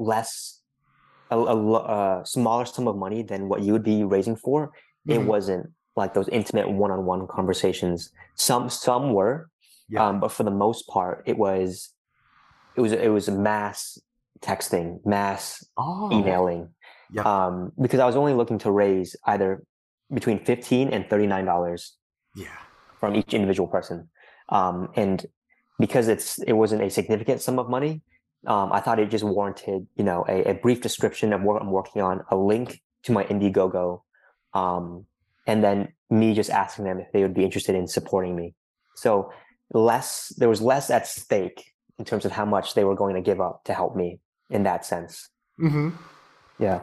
smaller sum of money than what you would be raising for. Mm-hmm. It wasn't like those intimate one-on-one conversations. Some were, yeah. But for the most part, it was mass texting, mass emailing. Yep. Because I was only looking to raise either between $15 and $39 from each individual person. And because it wasn't a significant sum of money, I thought it just warranted, you know, a brief description of what I'm working on, a link to my Indiegogo, and then me just asking them if they would be interested in supporting me. So there was less at stake in terms of how much they were going to give up to help me in that sense. Mm-hmm. Yeah.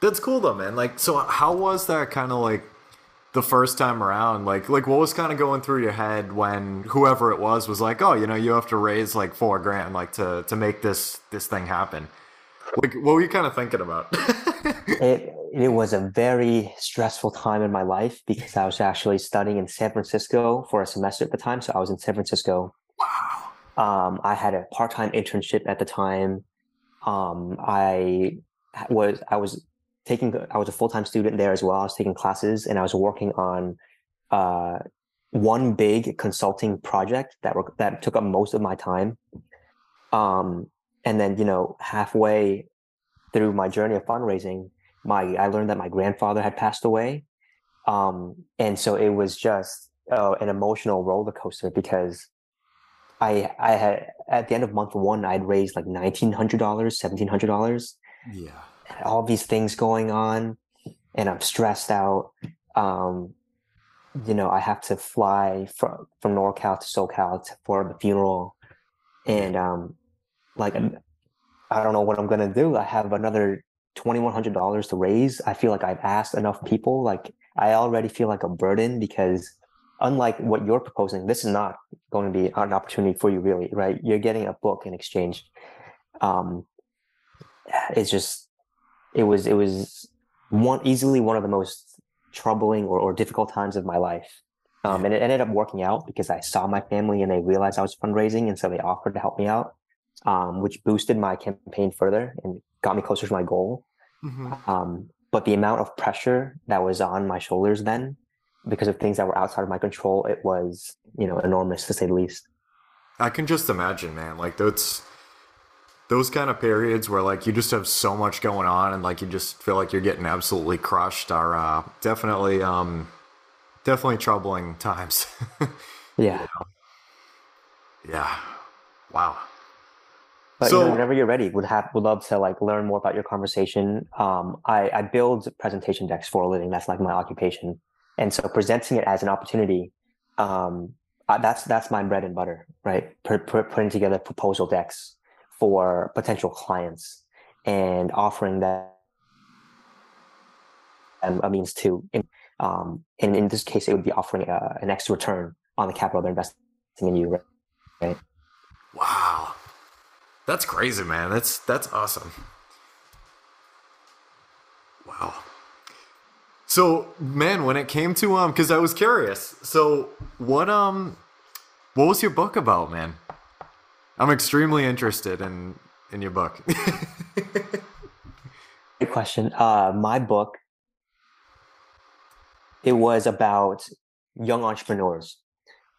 That's cool though, man. Like, so how was that kind of like the first time around? Like what was kind of going through your head when whoever it was like, oh, you know, you have to raise like $4,000, like to make this thing happen. Like, what were you kind of thinking about? It was a very stressful time in my life because I was actually studying in San Francisco for a semester at the time. So I was in San Francisco. Wow. I had a part-time internship at the time. I was a full-time student there as well. I was taking classes and I was working on one big consulting project that took up most of my time. And then, halfway through my journey of fundraising, I learned that my grandfather had passed away. And so it was just an emotional roller coaster because I had, at the end of month one, I'd raised like $1,900, $1,700. Yeah. All these things going on, and I'm stressed out. I have to fly from NorCal to SoCal for the funeral, and I don't know what I'm gonna do. I have another $2,100 to raise. I feel like I've asked enough people. I already feel like a burden because, unlike what you're proposing, this is not going to be an opportunity for you, really, right? You're getting a book in exchange. It's just. It was easily one of the most troubling or difficult times of my life. And it ended up working out because I saw my family and they realized I was fundraising. And so they offered to help me out, which boosted my campaign further and got me closer to my goal. Mm-hmm. But the amount of pressure that was on my shoulders then, because of things that were outside of my control, it was, enormous, to say the least. I can just imagine, man, those kind of periods where you just have so much going on and you just feel like you're getting absolutely crushed are definitely troubling times. Yeah. Yeah. Wow. But whenever you're ready, would love to learn more about your conversation. I build presentation decks for a living. That's my occupation. And so presenting it as an opportunity, that's my bread and butter, right? Putting together proposal decks for potential clients and offering them a means to, and in this case, it would be offering an extra return on the capital they're investing in you, right? Wow. That's crazy, man. That's awesome. Wow. So, man, when it came to, because I was curious, so what was your book about, man? I'm extremely interested in your book. Good question. My book, it was about young entrepreneurs.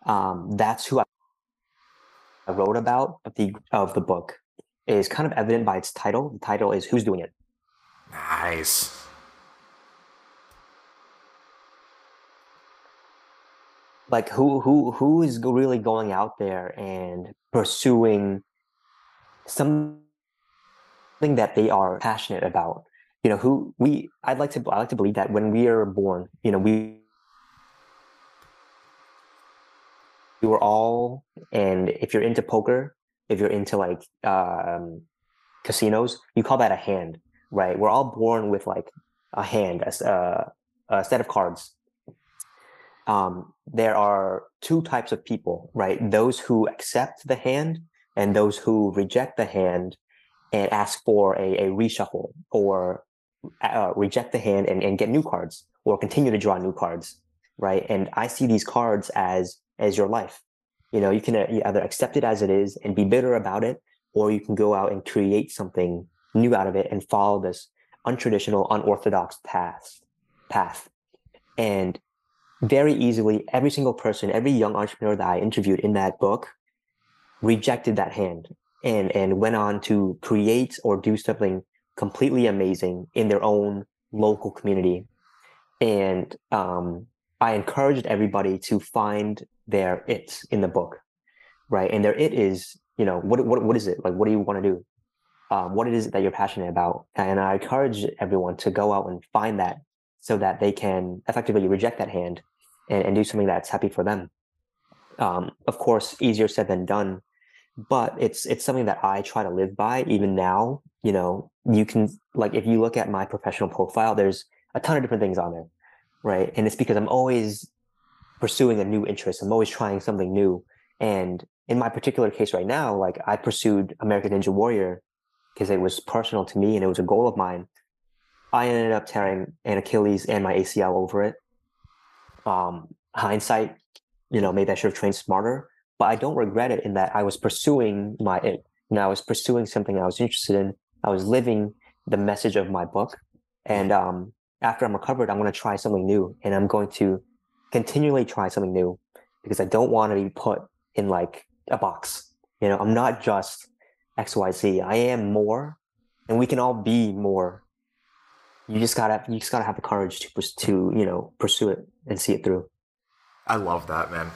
That's who I wrote about. Of the book is kind of evident by its title. The title is "Who's Doing It." Nice. Who is really going out there and pursuing something that they are passionate about? I'd like to believe that when we are born, we were all, and if you're into poker, if you're into casinos, you call that a hand, right? We're all born with a hand, a set of cards. There are two types of people, right? Those who accept the hand and those who reject the hand and ask for a reshuffle, or reject the hand and get new cards, or continue to draw new cards, right? And I see these cards as your life. You can either accept it as it is and be bitter about it, or you can go out and create something new out of it and follow this untraditional, unorthodox path. And very easily, every single person, every young entrepreneur that I interviewed in that book rejected that hand and went on to create or do something completely amazing in their own local community. And I encouraged everybody to find their it in the book, right? And their it is, what is it? What do you want to do? What is it that you're passionate about? And I encourage everyone to go out and find that, so that they can effectively reject that hand and do something that's happy for them. Of course, easier said than done, but it's something that I try to live by even now. You can, if you look at my professional profile, there's a ton of different things on there, right? And it's because I'm always pursuing a new interest. I'm always trying something new. And in my particular case right now, I pursued American Ninja Warrior because it was personal to me and it was a goal of mine. I ended up tearing an Achilles and my ACL over it. Hindsight, maybe I should have trained smarter, but I don't regret it in that I was pursuing my it. And I was pursuing something I was interested in. I was living the message of my book. And after I'm recovered, I'm going to try something new, and I'm going to continually try something new because I don't want to be put in like a box. You know, I'm not just XYZ. I am more, and we can all be more. You just gotta have the courage to pursue it and see it through. I love that, man.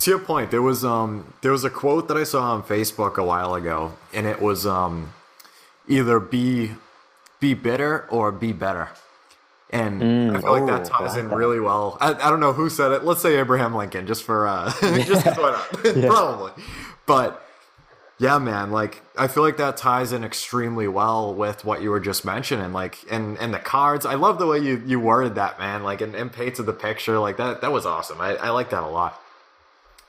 To your point, there was a quote that I saw on Facebook a while ago, and it was either be bitter or be better. And I feel like that ties in really well. I don't know who said it. Let's say Abraham Lincoln, just for just to throw it out. Yeah. Probably. But yeah, man, like I feel like that ties in extremely well with what you were just mentioning, like and the cards. I love the way you worded that, man, like and painted the picture. Like that was awesome. I like that a lot.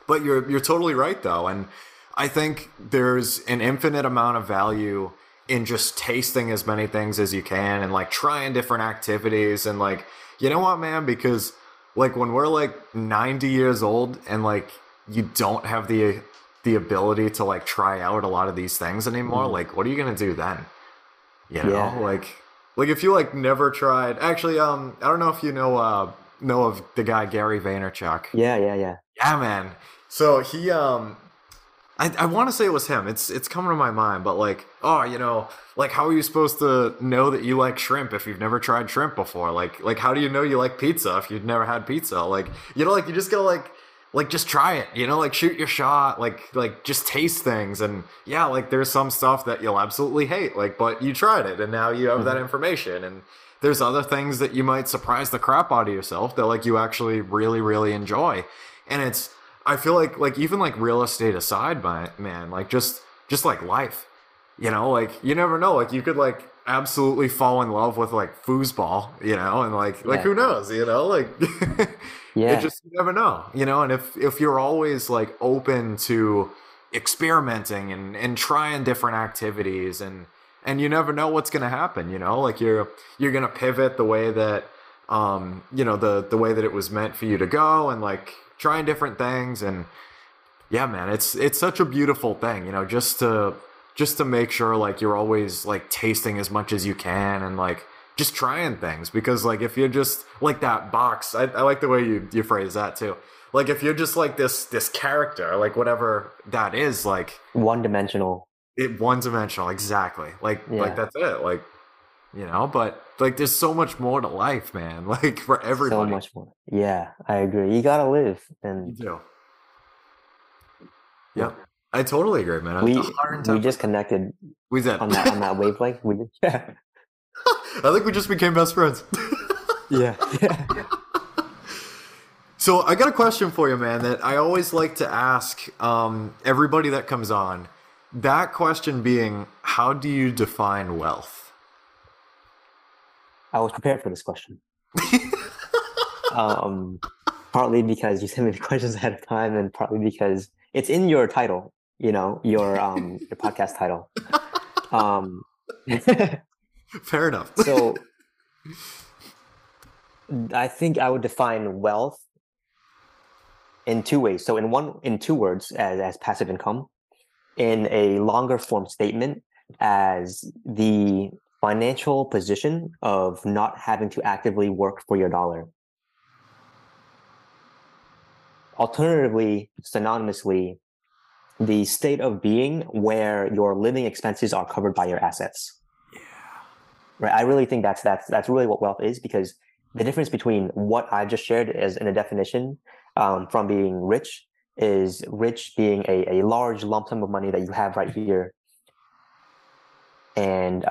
But you're totally right though. And I think there's an infinite amount of value in just tasting as many things as you can and like trying different activities and like, you know what, man, because like when we're like 90 years old and like you don't have the ability to like try out a lot of these things anymore, like what are you going to do then? You know, like if you like never tried, actually, I don't know if you know of the guy Gary Vaynerchuk. Yeah, man. So he, I want to say it was him. It's coming to my mind, but like, oh, like how are you supposed to know that you like shrimp if you've never tried shrimp before? Like how do you know you like pizza if you've never had pizza? Like, like you just gotta like just try it, like shoot your shot, like just taste things. And yeah, like there's some stuff that you'll absolutely hate, like, but you tried it and now you have that information. And there's other things that you might surprise the crap out of yourself that like you actually really, really enjoy. And I feel like even like real estate aside, man, like just like life, like you never know, like you could like absolutely fall in love with like foosball, and like who knows, like it just, you never know, and if you're always like open to experimenting and trying different activities and you never know what's going to happen, like you're going to pivot the way that, the way that it was meant for you to go and like trying different things. And yeah, man, it's such a beautiful thing, just to make sure like you're always like tasting as much as you can and like just trying things, because like if you're just like that box, I like the way you phrase that too. Like if you're just like this character, like whatever that is, like one dimensional. Exactly. Like that's it. Like, but like there's so much more to life, man, like for everybody. So much more. Yeah, I agree. You gotta live. And you do. Yep. I totally agree, man. We just connected. We did. on that wavelength. We did. Yeah. I think we just became best friends. Yeah. So I got a question for you, man, that I always like to ask everybody that comes on. That question being, how do you define wealth? I was prepared for this question. Partly because you sent me the questions ahead of time, and partly because it's in your title, your podcast title. Fair enough. So I think I would define wealth in two ways. So in two words as passive income, in a longer form statement as the financial position of not having to actively work for your dollar. Alternatively, synonymously, the state of being where your living expenses are covered by your assets. Yeah. Right. I really think that's really what wealth is, because the difference between what I just shared as in a definition from being rich is rich being a large lump sum of money that you have right here. And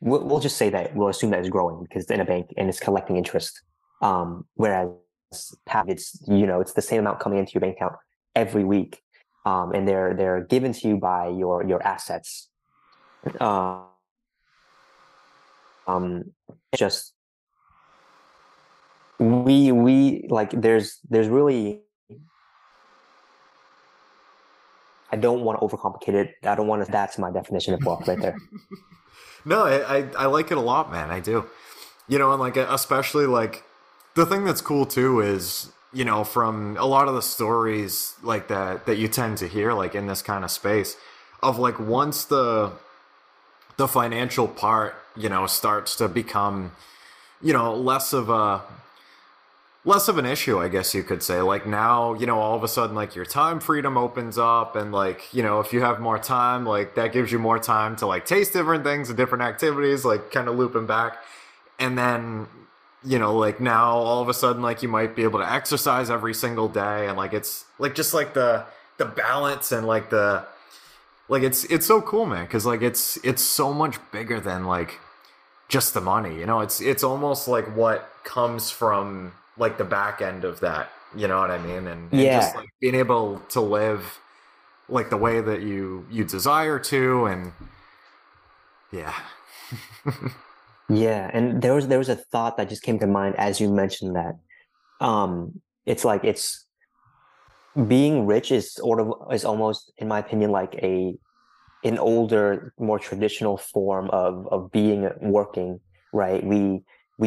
we'll just say that we'll assume that it's growing because it's in a bank and it's collecting interest. Whereas it's it's the same amount coming into your bank account every week, and they're given to you by your assets. Just we like there's really, I don't want to overcomplicate it. I don't want to. That's my definition of wealth right there. No, I like it a lot, man. I do, and like especially like. The thing that's cool too is, from a lot of the stories like that you tend to hear, like in this kind of space of like once the the financial part, you know, starts to become, you know, less of an issue, I guess you could say. Like now, you know, all of a sudden, like your time freedom opens up, and like, you know, if you have more time, like that gives you more time to like taste different things and different activities, like kind of looping back. And then, you know, like now all of a sudden, like you might be able to exercise every single day. And like, it's like, just like the balance and like the, like, it's so cool, man. Cause like, it's so much bigger than like just the money, you know, it's almost like what comes from like the back end of that, you know what I mean? And yeah, just like being able to live like the way that you desire to. And yeah. Yeah. And there was a thought that just came to mind as you mentioned that, it's like, it's being rich is almost, in my opinion, like an older, more traditional form of being working, right? We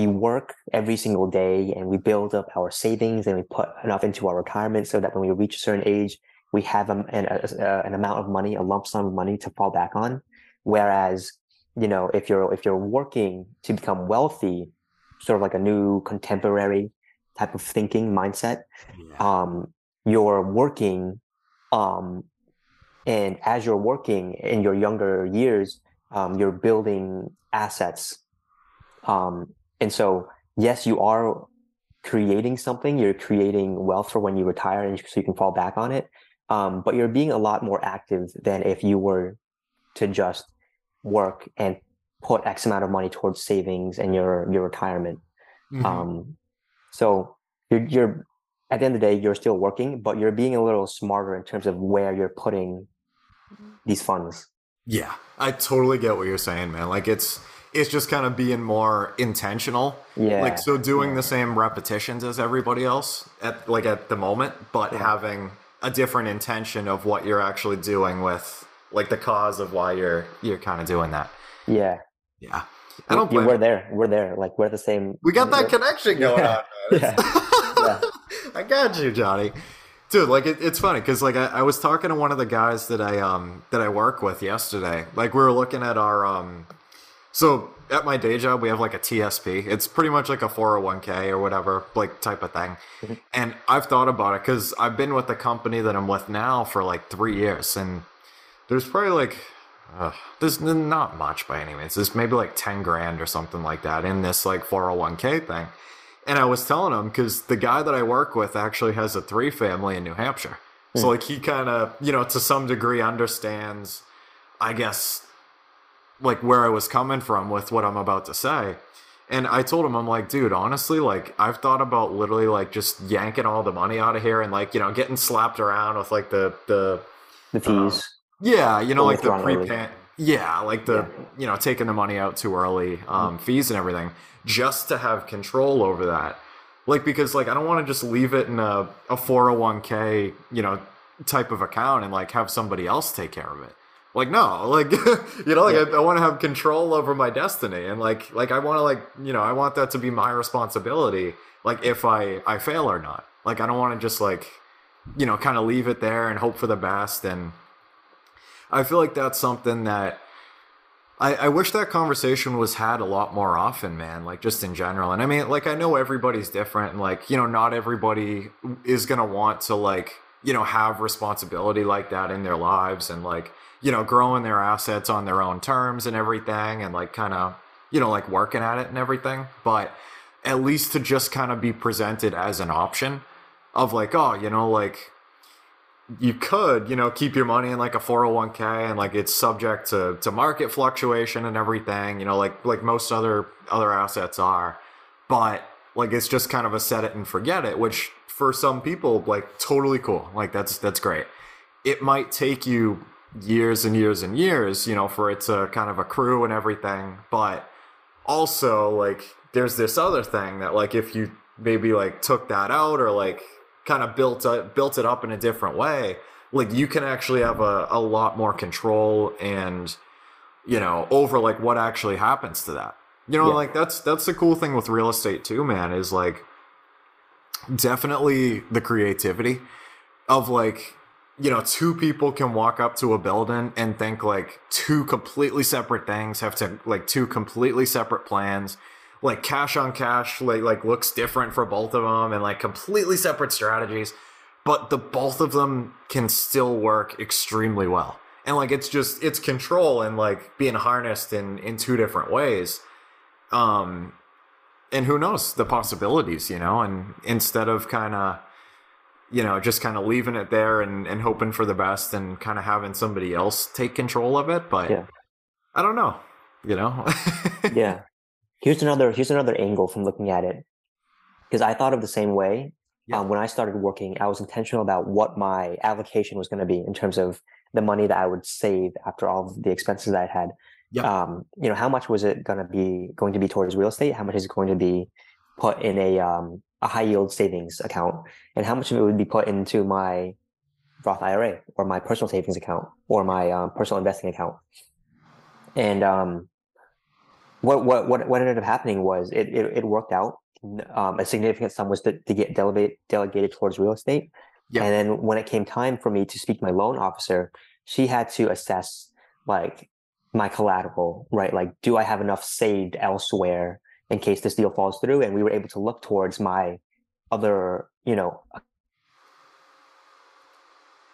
work every single day and we build up our savings and we put enough into our retirement so that when we reach a certain age, we have an amount of money, a lump sum of money to fall back on. Whereas, you know, if you're working to become wealthy, sort of like a new contemporary type of thinking mindset, you're working, and as you're working in your younger years, you're building assets. And so, yes, you are creating something. You're creating wealth for when you retire, and so you can fall back on it. But you're being a lot more active than if you were to just work and put X amount of money towards savings and your retirement. Mm-hmm. So you're at the end of the day, you're still working, but you're being a little smarter in terms of where you're putting these funds. Yeah, I totally get what you're saying, man. Like it's just kind of being more intentional. Yeah. Like, so doing the same repetitions as everybody else at the moment, but having a different intention of what you're actually doing with like the cause of why you're kind of doing that. Yeah. Yeah. I don't blame you. We're there. Like we're the same. We got that connection going on, man. Yeah. Yeah. I got you, Johnny. Dude, like it's funny because like I was talking to one of the guys that I work with yesterday. Like we were looking at our so at my day job, we have like a TSP. It's pretty much like a 401k or whatever, like type of thing. Mm-hmm. And I've thought about it because I've been with the company that I'm with now for like 3 years. And there's probably like, there's not much by any means. There's maybe like 10 grand or something like that in this like 401k thing. And I was telling him because the guy that I work with actually has a 3 family in New Hampshire. Mm-hmm. So like he kind of, you know, to some degree understands, I guess, like where I was coming from with what I'm about to say. And I told him, I'm like, dude, honestly, like I've thought about literally like just yanking all the money out of here and like, you know, getting slapped around with like the fees. Yeah. You know, like the prepay. Yeah. Like you know, taking the money out too early, fees and everything just to have control over that. Like, because like, I don't want to just leave it in a 401k, you know, type of account and like have somebody else take care of it. Like, no, like, you know, like I want to have control over my destiny. And like, I want to like, you know, I want that to be my responsibility. Like if I fail or not, like, I don't want to just like, you know, kind of leave it there and hope for the best. And I feel like that's something that I wish that conversation was had a lot more often, man, like just in general. And I mean, like, I know everybody's different and like, you know, not everybody is going to want to like, you know, have responsibility like that in their lives and like, you know, growing their assets on their own terms and everything and like kind of, you know, like working at it and everything, but at least to just kind of be presented as an option of like, oh, you know, like you could, you know, keep your money in like a 401k and like it's subject to market fluctuation and everything, you know, like most other assets are, but like, it's just kind of a set it and forget it, which for some people, like totally cool. Like that's great. It might take you years and years and years, you know, for it to kind of accrue and everything. But also like, there's this other thing that like, if you maybe like took that out or like kind of built it up in a different way, like you can actually have a lot more control and, you know, over like what actually happens to that, you know, like that's the cool thing with real estate too, man, is like definitely the creativity of like, you know, two people can walk up to a building and think like two completely separate things, have to like two completely separate plans, like cash on cash, like looks different for both of them and like completely separate strategies, but the both of them can still work extremely well. And like, it's just, it's control and like being harnessed in two different ways. And who knows the possibilities, you know, and instead of kind of, you know, just kind of leaving it there and hoping for the best and kind of having somebody else take control of it. But yeah. I don't know, you know? Yeah. Here's another angle from looking at it. Because I thought of the same way. Yeah. When I started working, I was intentional about what my allocation was going to be in terms of the money that I would save after all of the expenses I had. Yep. You know, how much was it going to be towards real estate? How much is it going to be put in a high yield savings account, and how much of it would be put into my Roth IRA or my personal savings account or my personal investing account. And what ended up happening was it worked out. A significant sum was to get delegated towards real estate. Yep. And then when it came time for me to speak to my loan officer, she had to assess like my collateral, right? Like, do I have enough saved elsewhere in case this deal falls through? And we were able to look towards my other, you know,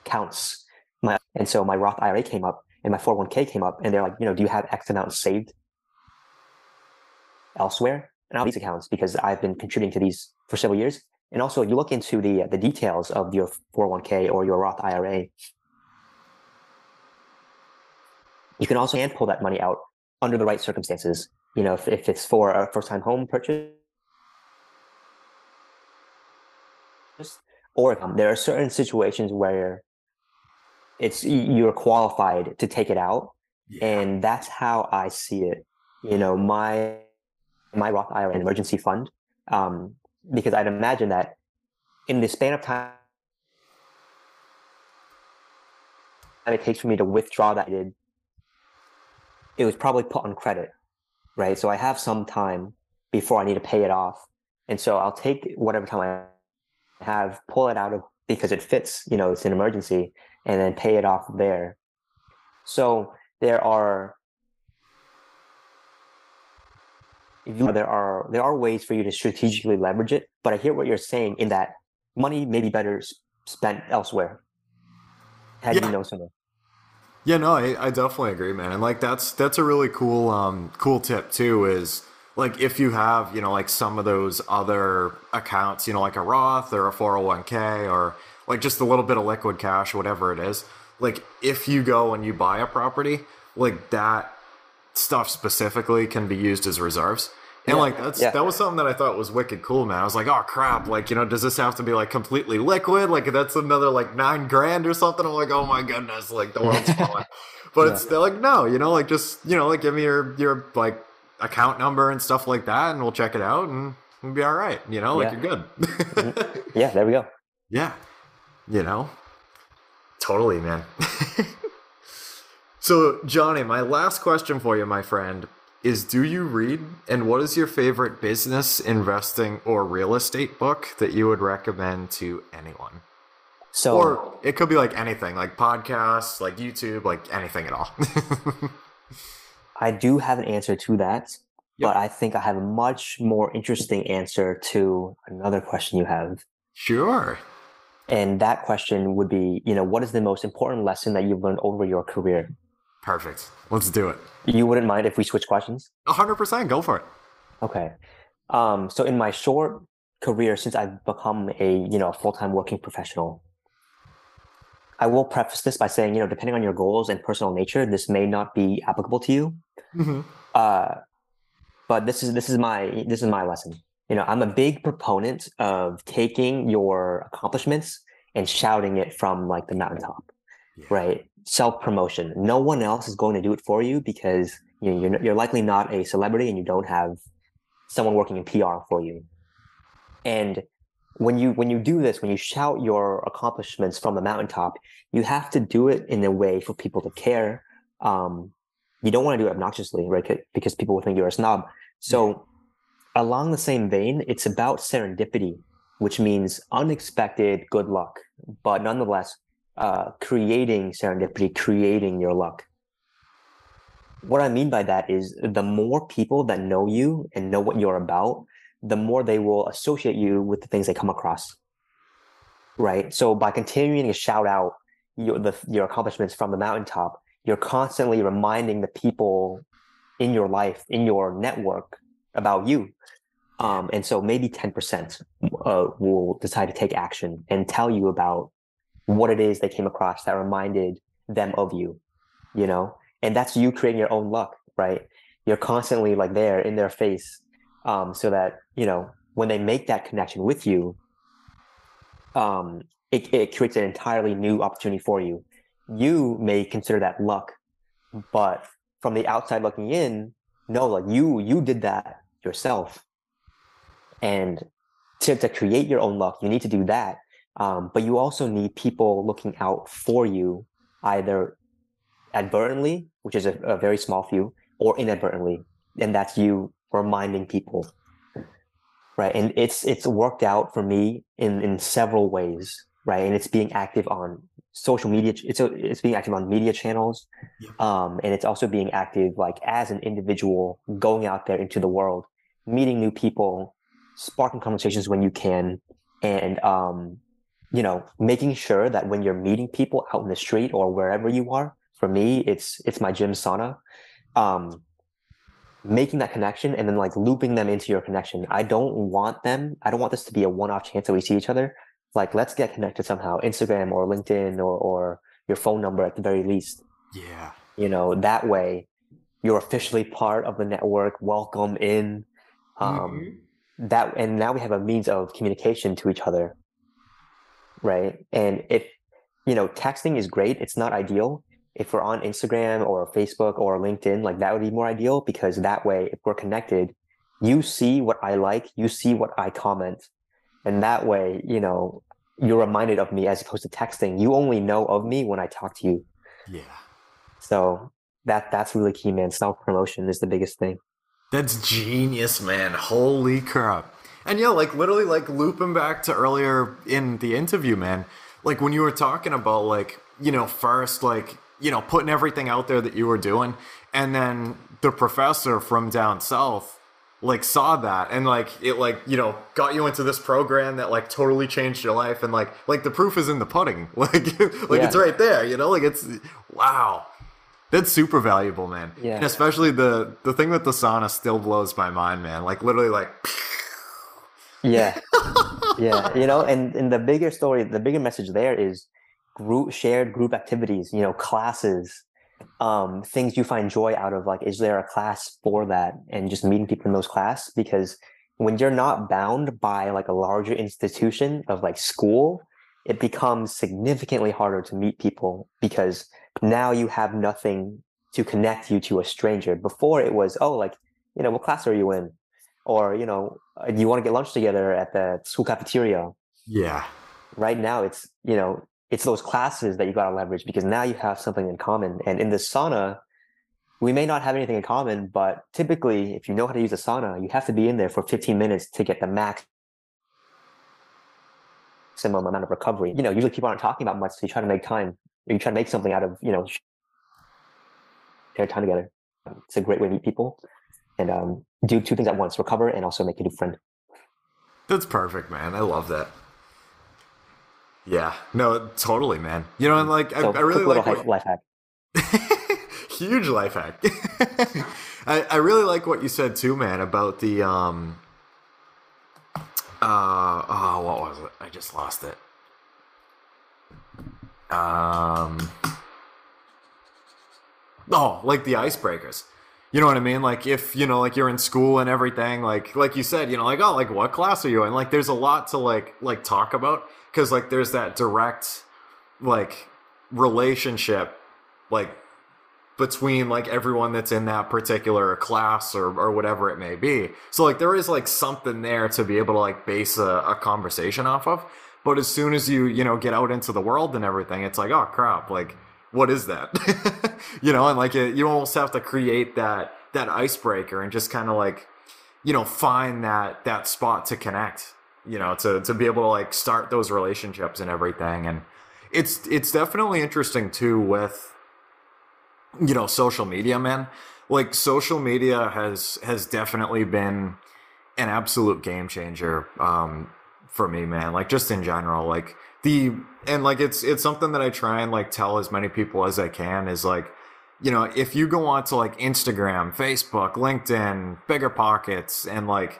accounts. And so my Roth IRA came up and my 401k came up, and they're like, you know, do you have X amount saved elsewhere? And I'll these accounts because I've been contributing to these for several years. And also you look into the details of your 401k or your Roth IRA. You can also hand pull that money out under the right circumstances. You know, if it's for a first-time home purchase, or there are certain situations where you're qualified to take it out, yeah. And that's how I see it. You know, my Roth IRA emergency fund, because I'd imagine that in the span of time that it takes for me to withdraw that, it was probably put on credit, right? So I have some time before I need to pay it off. And so I'll take whatever time I have, pull it out of because it fits, you know, it's an emergency, and then pay it off there. So there are ways for you to strategically leverage it, but I hear what you're saying in that money may be better spent elsewhere. Had yeah. You know someone. Yeah, no, I definitely agree, man. And like, that's a really cool, cool tip too, is like, if you have, you know, like some of those other accounts, you know, like a Roth or a 401k or like just a little bit of liquid cash, whatever it is, like if you go and you buy a property, like that stuff specifically can be used as reserves. And yeah, like, that was something that I thought was wicked cool, man. I was like, oh crap. Like, you know, does this have to be like completely liquid? Like that's another like $9,000 or something. I'm like, oh my goodness. Like the world's falling. But yeah. It's they're like, no, you know, like just, you know, like give me your like account number and stuff like that. And we'll check it out and we'll be all right. You know, like yeah. You're good. Yeah. There we go. Yeah. You know, totally, man. So Johnny, my last question for you, my friend, is do you read, and what is your favorite business, investing, or real estate book that you would recommend to anyone? So, or it could be like anything, like podcasts, like YouTube, like anything at all. I do have an answer to that, yep. But I think I have a much more interesting answer to another question you have. Sure. And that question would be, you know, what is the most important lesson that you've learned over your career? Perfect. Let's do it. You wouldn't mind if we switch questions? 100%. Go for it. Okay. So in my short career, since I've become a full-time working professional, I will preface this by saying, you know, depending on your goals and personal nature, this may not be applicable to you. Mm-hmm. But this is my lesson. You know, I'm a big proponent of taking your accomplishments and shouting it from like the mountaintop, yeah. Right? Self-promotion. No one else is going to do it for you because you know, you're likely not a celebrity and you don't have someone working in PR for you. And when you do this, when you shout your accomplishments from the mountaintop, you have to do it in a way for people to care. You don't want to do it obnoxiously, right? Because people will think you're a snob. So along the same vein, it's about serendipity, which means unexpected good luck, but nonetheless creating serendipity, creating your luck. What I mean by that is the more people that know you and know what you're about, the more they will associate you with the things they come across, right? So by continuing to shout out your accomplishments from the mountaintop, you're constantly reminding the people in your life, in your network about you. And so maybe 10% will decide to take action and tell you about what it is they came across that reminded them of you, you know? And that's you creating your own luck, right? You're constantly like there in their face, so that, you know, when they make that connection with you, it creates an entirely new opportunity for you. You may consider that luck, but from the outside looking in, no, like you did that yourself. And to create your own luck, you need to do that. But you also need people looking out for you, either advertently, which is a very small few, or inadvertently, and that's you reminding people, right? And it's worked out for me in several ways, right? And it's being active on social media. It's being active on media channels, and it's also being active like as an individual going out there into the world, meeting new people, sparking conversations when you can, and you know, making sure that when you're meeting people out in the street or wherever you are. For me, it's my gym sauna, making that connection and then like looping them into your connection. I don't want this to be a one-off chance that we see each other. Like, let's get connected somehow, Instagram or LinkedIn or your phone number at the very least. Yeah. You know, that way you're officially part of the network, welcome in. That, and now we have a means of communication to each other, right? And if, you know, texting is great, it's not ideal. If we're on Instagram or Facebook or LinkedIn, like that would be more ideal, because that way, if we're connected, you see what I like, you see what I comment. And that way, you know, you're reminded of me as opposed to texting. You only know of me when I talk to you. Yeah. So that's really key, man. Self-promotion is the biggest thing. That's genius, man. Holy crap. And yeah, like literally like looping back to earlier in the interview, man, like when you were talking about like, you know, first, like, you know, putting everything out there that you were doing. And then the professor from down south, like, saw that and, like, it, like, you know, got you into this program that, like, totally changed your life. And, like the proof is in the pudding. It's right there, you know? Like, it's, wow. That's super valuable, man. Yeah. And especially the thing with the sauna still blows my mind, man. Like, literally, like. Yeah. Yeah. You know, and the bigger story, the bigger message there is, shared group activities, you know, classes, things you find joy out of, like, is there a class for that? And just meeting people in those classes, because when you're not bound by like a larger institution of like school, it becomes significantly harder to meet people, because now you have nothing to connect you to a stranger. Before it was, oh, like, you know, what class are you in? Or, you know, do you want to get lunch together at the school cafeteria? Yeah. Right now it's, you know, it's those classes that you got to leverage, because now you have something in common. And in the sauna, we may not have anything in common, but typically if you know how to use a sauna, you have to be in there for 15 minutes to get the maximum amount of recovery. You know, usually people aren't talking about much, so you try to make time, or you try to make something out of, you know, share time together. It's a great way to meet people and do two things at once, recover and also make a new friend. That's perfect, man. I love that. Yeah, no, totally, man. You know, and like, so I really like life hack. Huge life hack. I really like what you said too, man, about the, what was it? I just lost it. Like the icebreakers. You know what I mean? Like if, you know, like you're in school and everything, like you said, you know, like, oh, like what class are you in? Like, there's a lot to like talk about. Cause like there's that direct like relationship, like between like everyone that's in that particular class or whatever it may be. So like there is like something there to be able to like base a conversation off of. But as soon as you know, get out into the world and everything, it's like, oh crap. Like, what is that? You know, and like you almost have to create that icebreaker and just kind of like, you know, find that spot to connect, you know, to be able to like start those relationships and everything. And It's definitely interesting too with, you know, social media, man. Like, social media has definitely been an absolute game changer for me, man. Like, just in general, like it's something that I try and like tell as many people as I can is like, you know, if you go on to like Instagram, Facebook, LinkedIn, Biggerpockets, and like,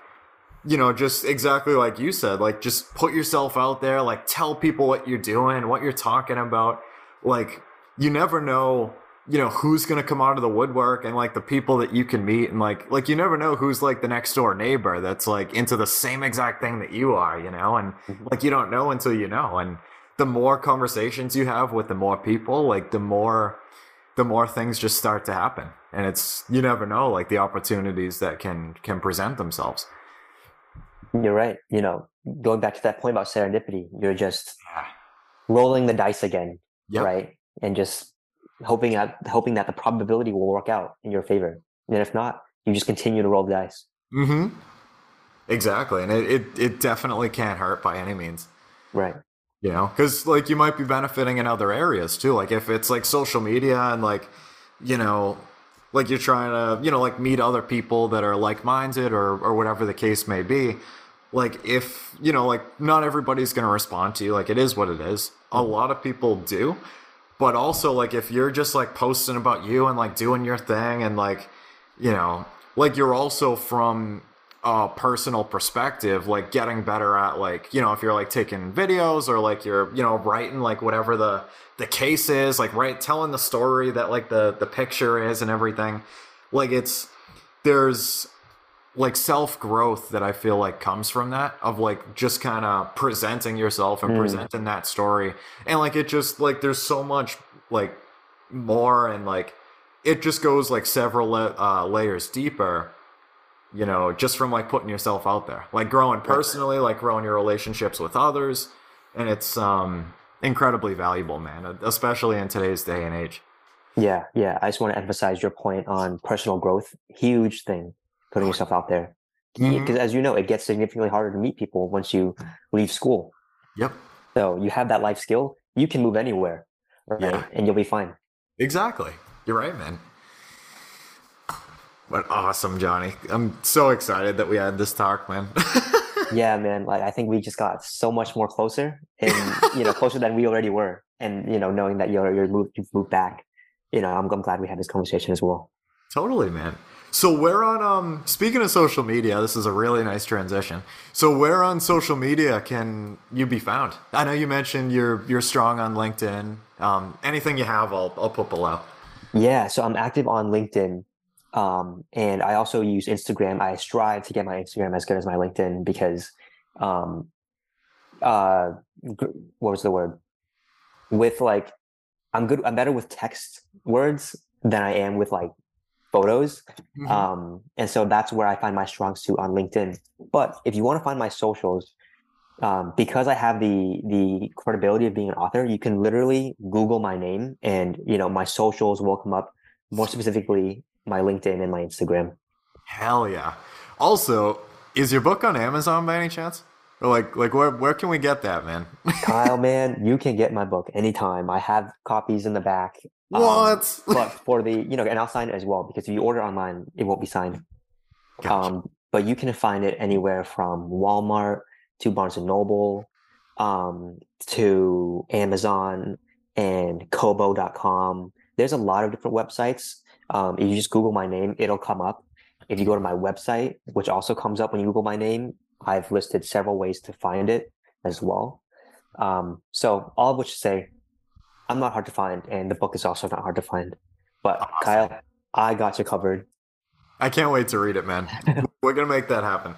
you know, just exactly like you said, like just put yourself out there, like tell people what you're doing, what you're talking about. Like, you never know, you know, who's going to come out of the woodwork and like the people that you can meet. And like, you never know who's like the next door neighbor that's like into the same exact thing that you are, you know, and like, you don't know until you know. And the more conversations you have with the more people, like the more things just start to happen. And it's, you never know, like the opportunities that can present themselves. You're right. You know, going back to that point about serendipity, you're just rolling the dice again, yep. Right? And just hoping that the probability will work out in your favor. And if not, you just continue to roll the dice. Mm-hmm. Exactly. And it definitely can't hurt by any means. Right. You know, because like you might be benefiting in other areas too. Like if it's like social media and like, you know, like you're trying to, you know, like meet other people that are like-minded or whatever the case may be. Like if, you know, like not everybody's going to respond to you. Like it is what it is. A lot of people do. But also like if you're just like posting about you and like doing your thing and like, you know, like you're also from a personal perspective, like getting better at like, you know, if you're like taking videos or like you're, you know, writing like whatever the case is, like right, telling the story that like the picture is and everything. Like there's like self-growth that I feel like comes from that, of like just kind of presenting yourself and presenting that story. And like it just like there's so much like more, and like it just goes like several layers deeper, you know, just from like putting yourself out there, like growing personally, like growing your relationships with others. And it's incredibly valuable, man, especially in today's day and age. Yeah. Yeah. I just want to emphasize your point on personal growth. Huge thing, putting yourself out there. Because as you know, it gets significantly harder to meet people once you leave school. Yep. So you have that life skill, you can move anywhere, right? Yeah. And you'll be fine. Exactly. You're right, man. But awesome, Johnny. I'm so excited that we had this talk, man. Yeah, man. Like, I think we just got so much more closer, and, you know, closer than we already were. And, you know, knowing that you've moved back, you know, I'm glad we had this conversation as well. Totally, man. So we're on, speaking of social media, this is a really nice transition. So where on social media can you be found? I know you mentioned you're strong on LinkedIn. Anything you have, I'll put below. Yeah. So I'm active on LinkedIn. And I also use Instagram. I strive to get my Instagram as good as my LinkedIn because, what was the word? With like, I'm better with text words than I am with like photos. Mm-hmm. And so that's where I find my strong suit on LinkedIn. But if you want to find my socials, because I have the credibility of being an author, you can literally Google my name and, you know, my socials will come up, more specifically my LinkedIn and my Instagram. Hell yeah. Also, is your book on Amazon by any chance? Or like where can we get that, man? Kyle, man, you can get my book anytime. I have copies in the back. What? But for the, you know, and I'll sign it as well, because if you order online, it won't be signed. Gotcha. But you can find it anywhere from Walmart to Barnes & Noble, to Amazon and Kobo.com. There's a lot of different websites. If you just Google my name, it'll come up. If you go to my website, which also comes up when you Google my name, I've listed several ways to find it as well. So all of which to say, I'm not hard to find, and the book is also not hard to find. But awesome. Kyle, I got you covered. I can't wait to read it, man. We're going to make that happen.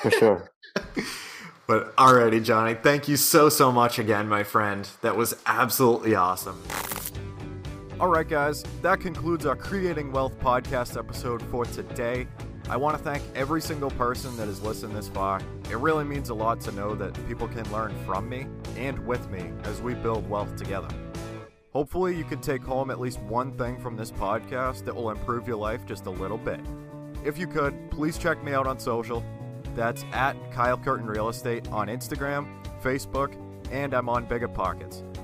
For sure. But alrighty, Johnny, thank you so much again, my friend. That was absolutely awesome. All right, guys, that concludes our Creating Wealth podcast episode for today. I want to thank every single person that has listened this far. It really means a lot to know that people can learn from me and with me as we build wealth together. Hopefully, you can take home at least one thing from this podcast that will improve your life just a little bit. If you could, please check me out on social. That's at Kyle Curtin Real Estate on Instagram, Facebook, and I'm on Biggerpockets.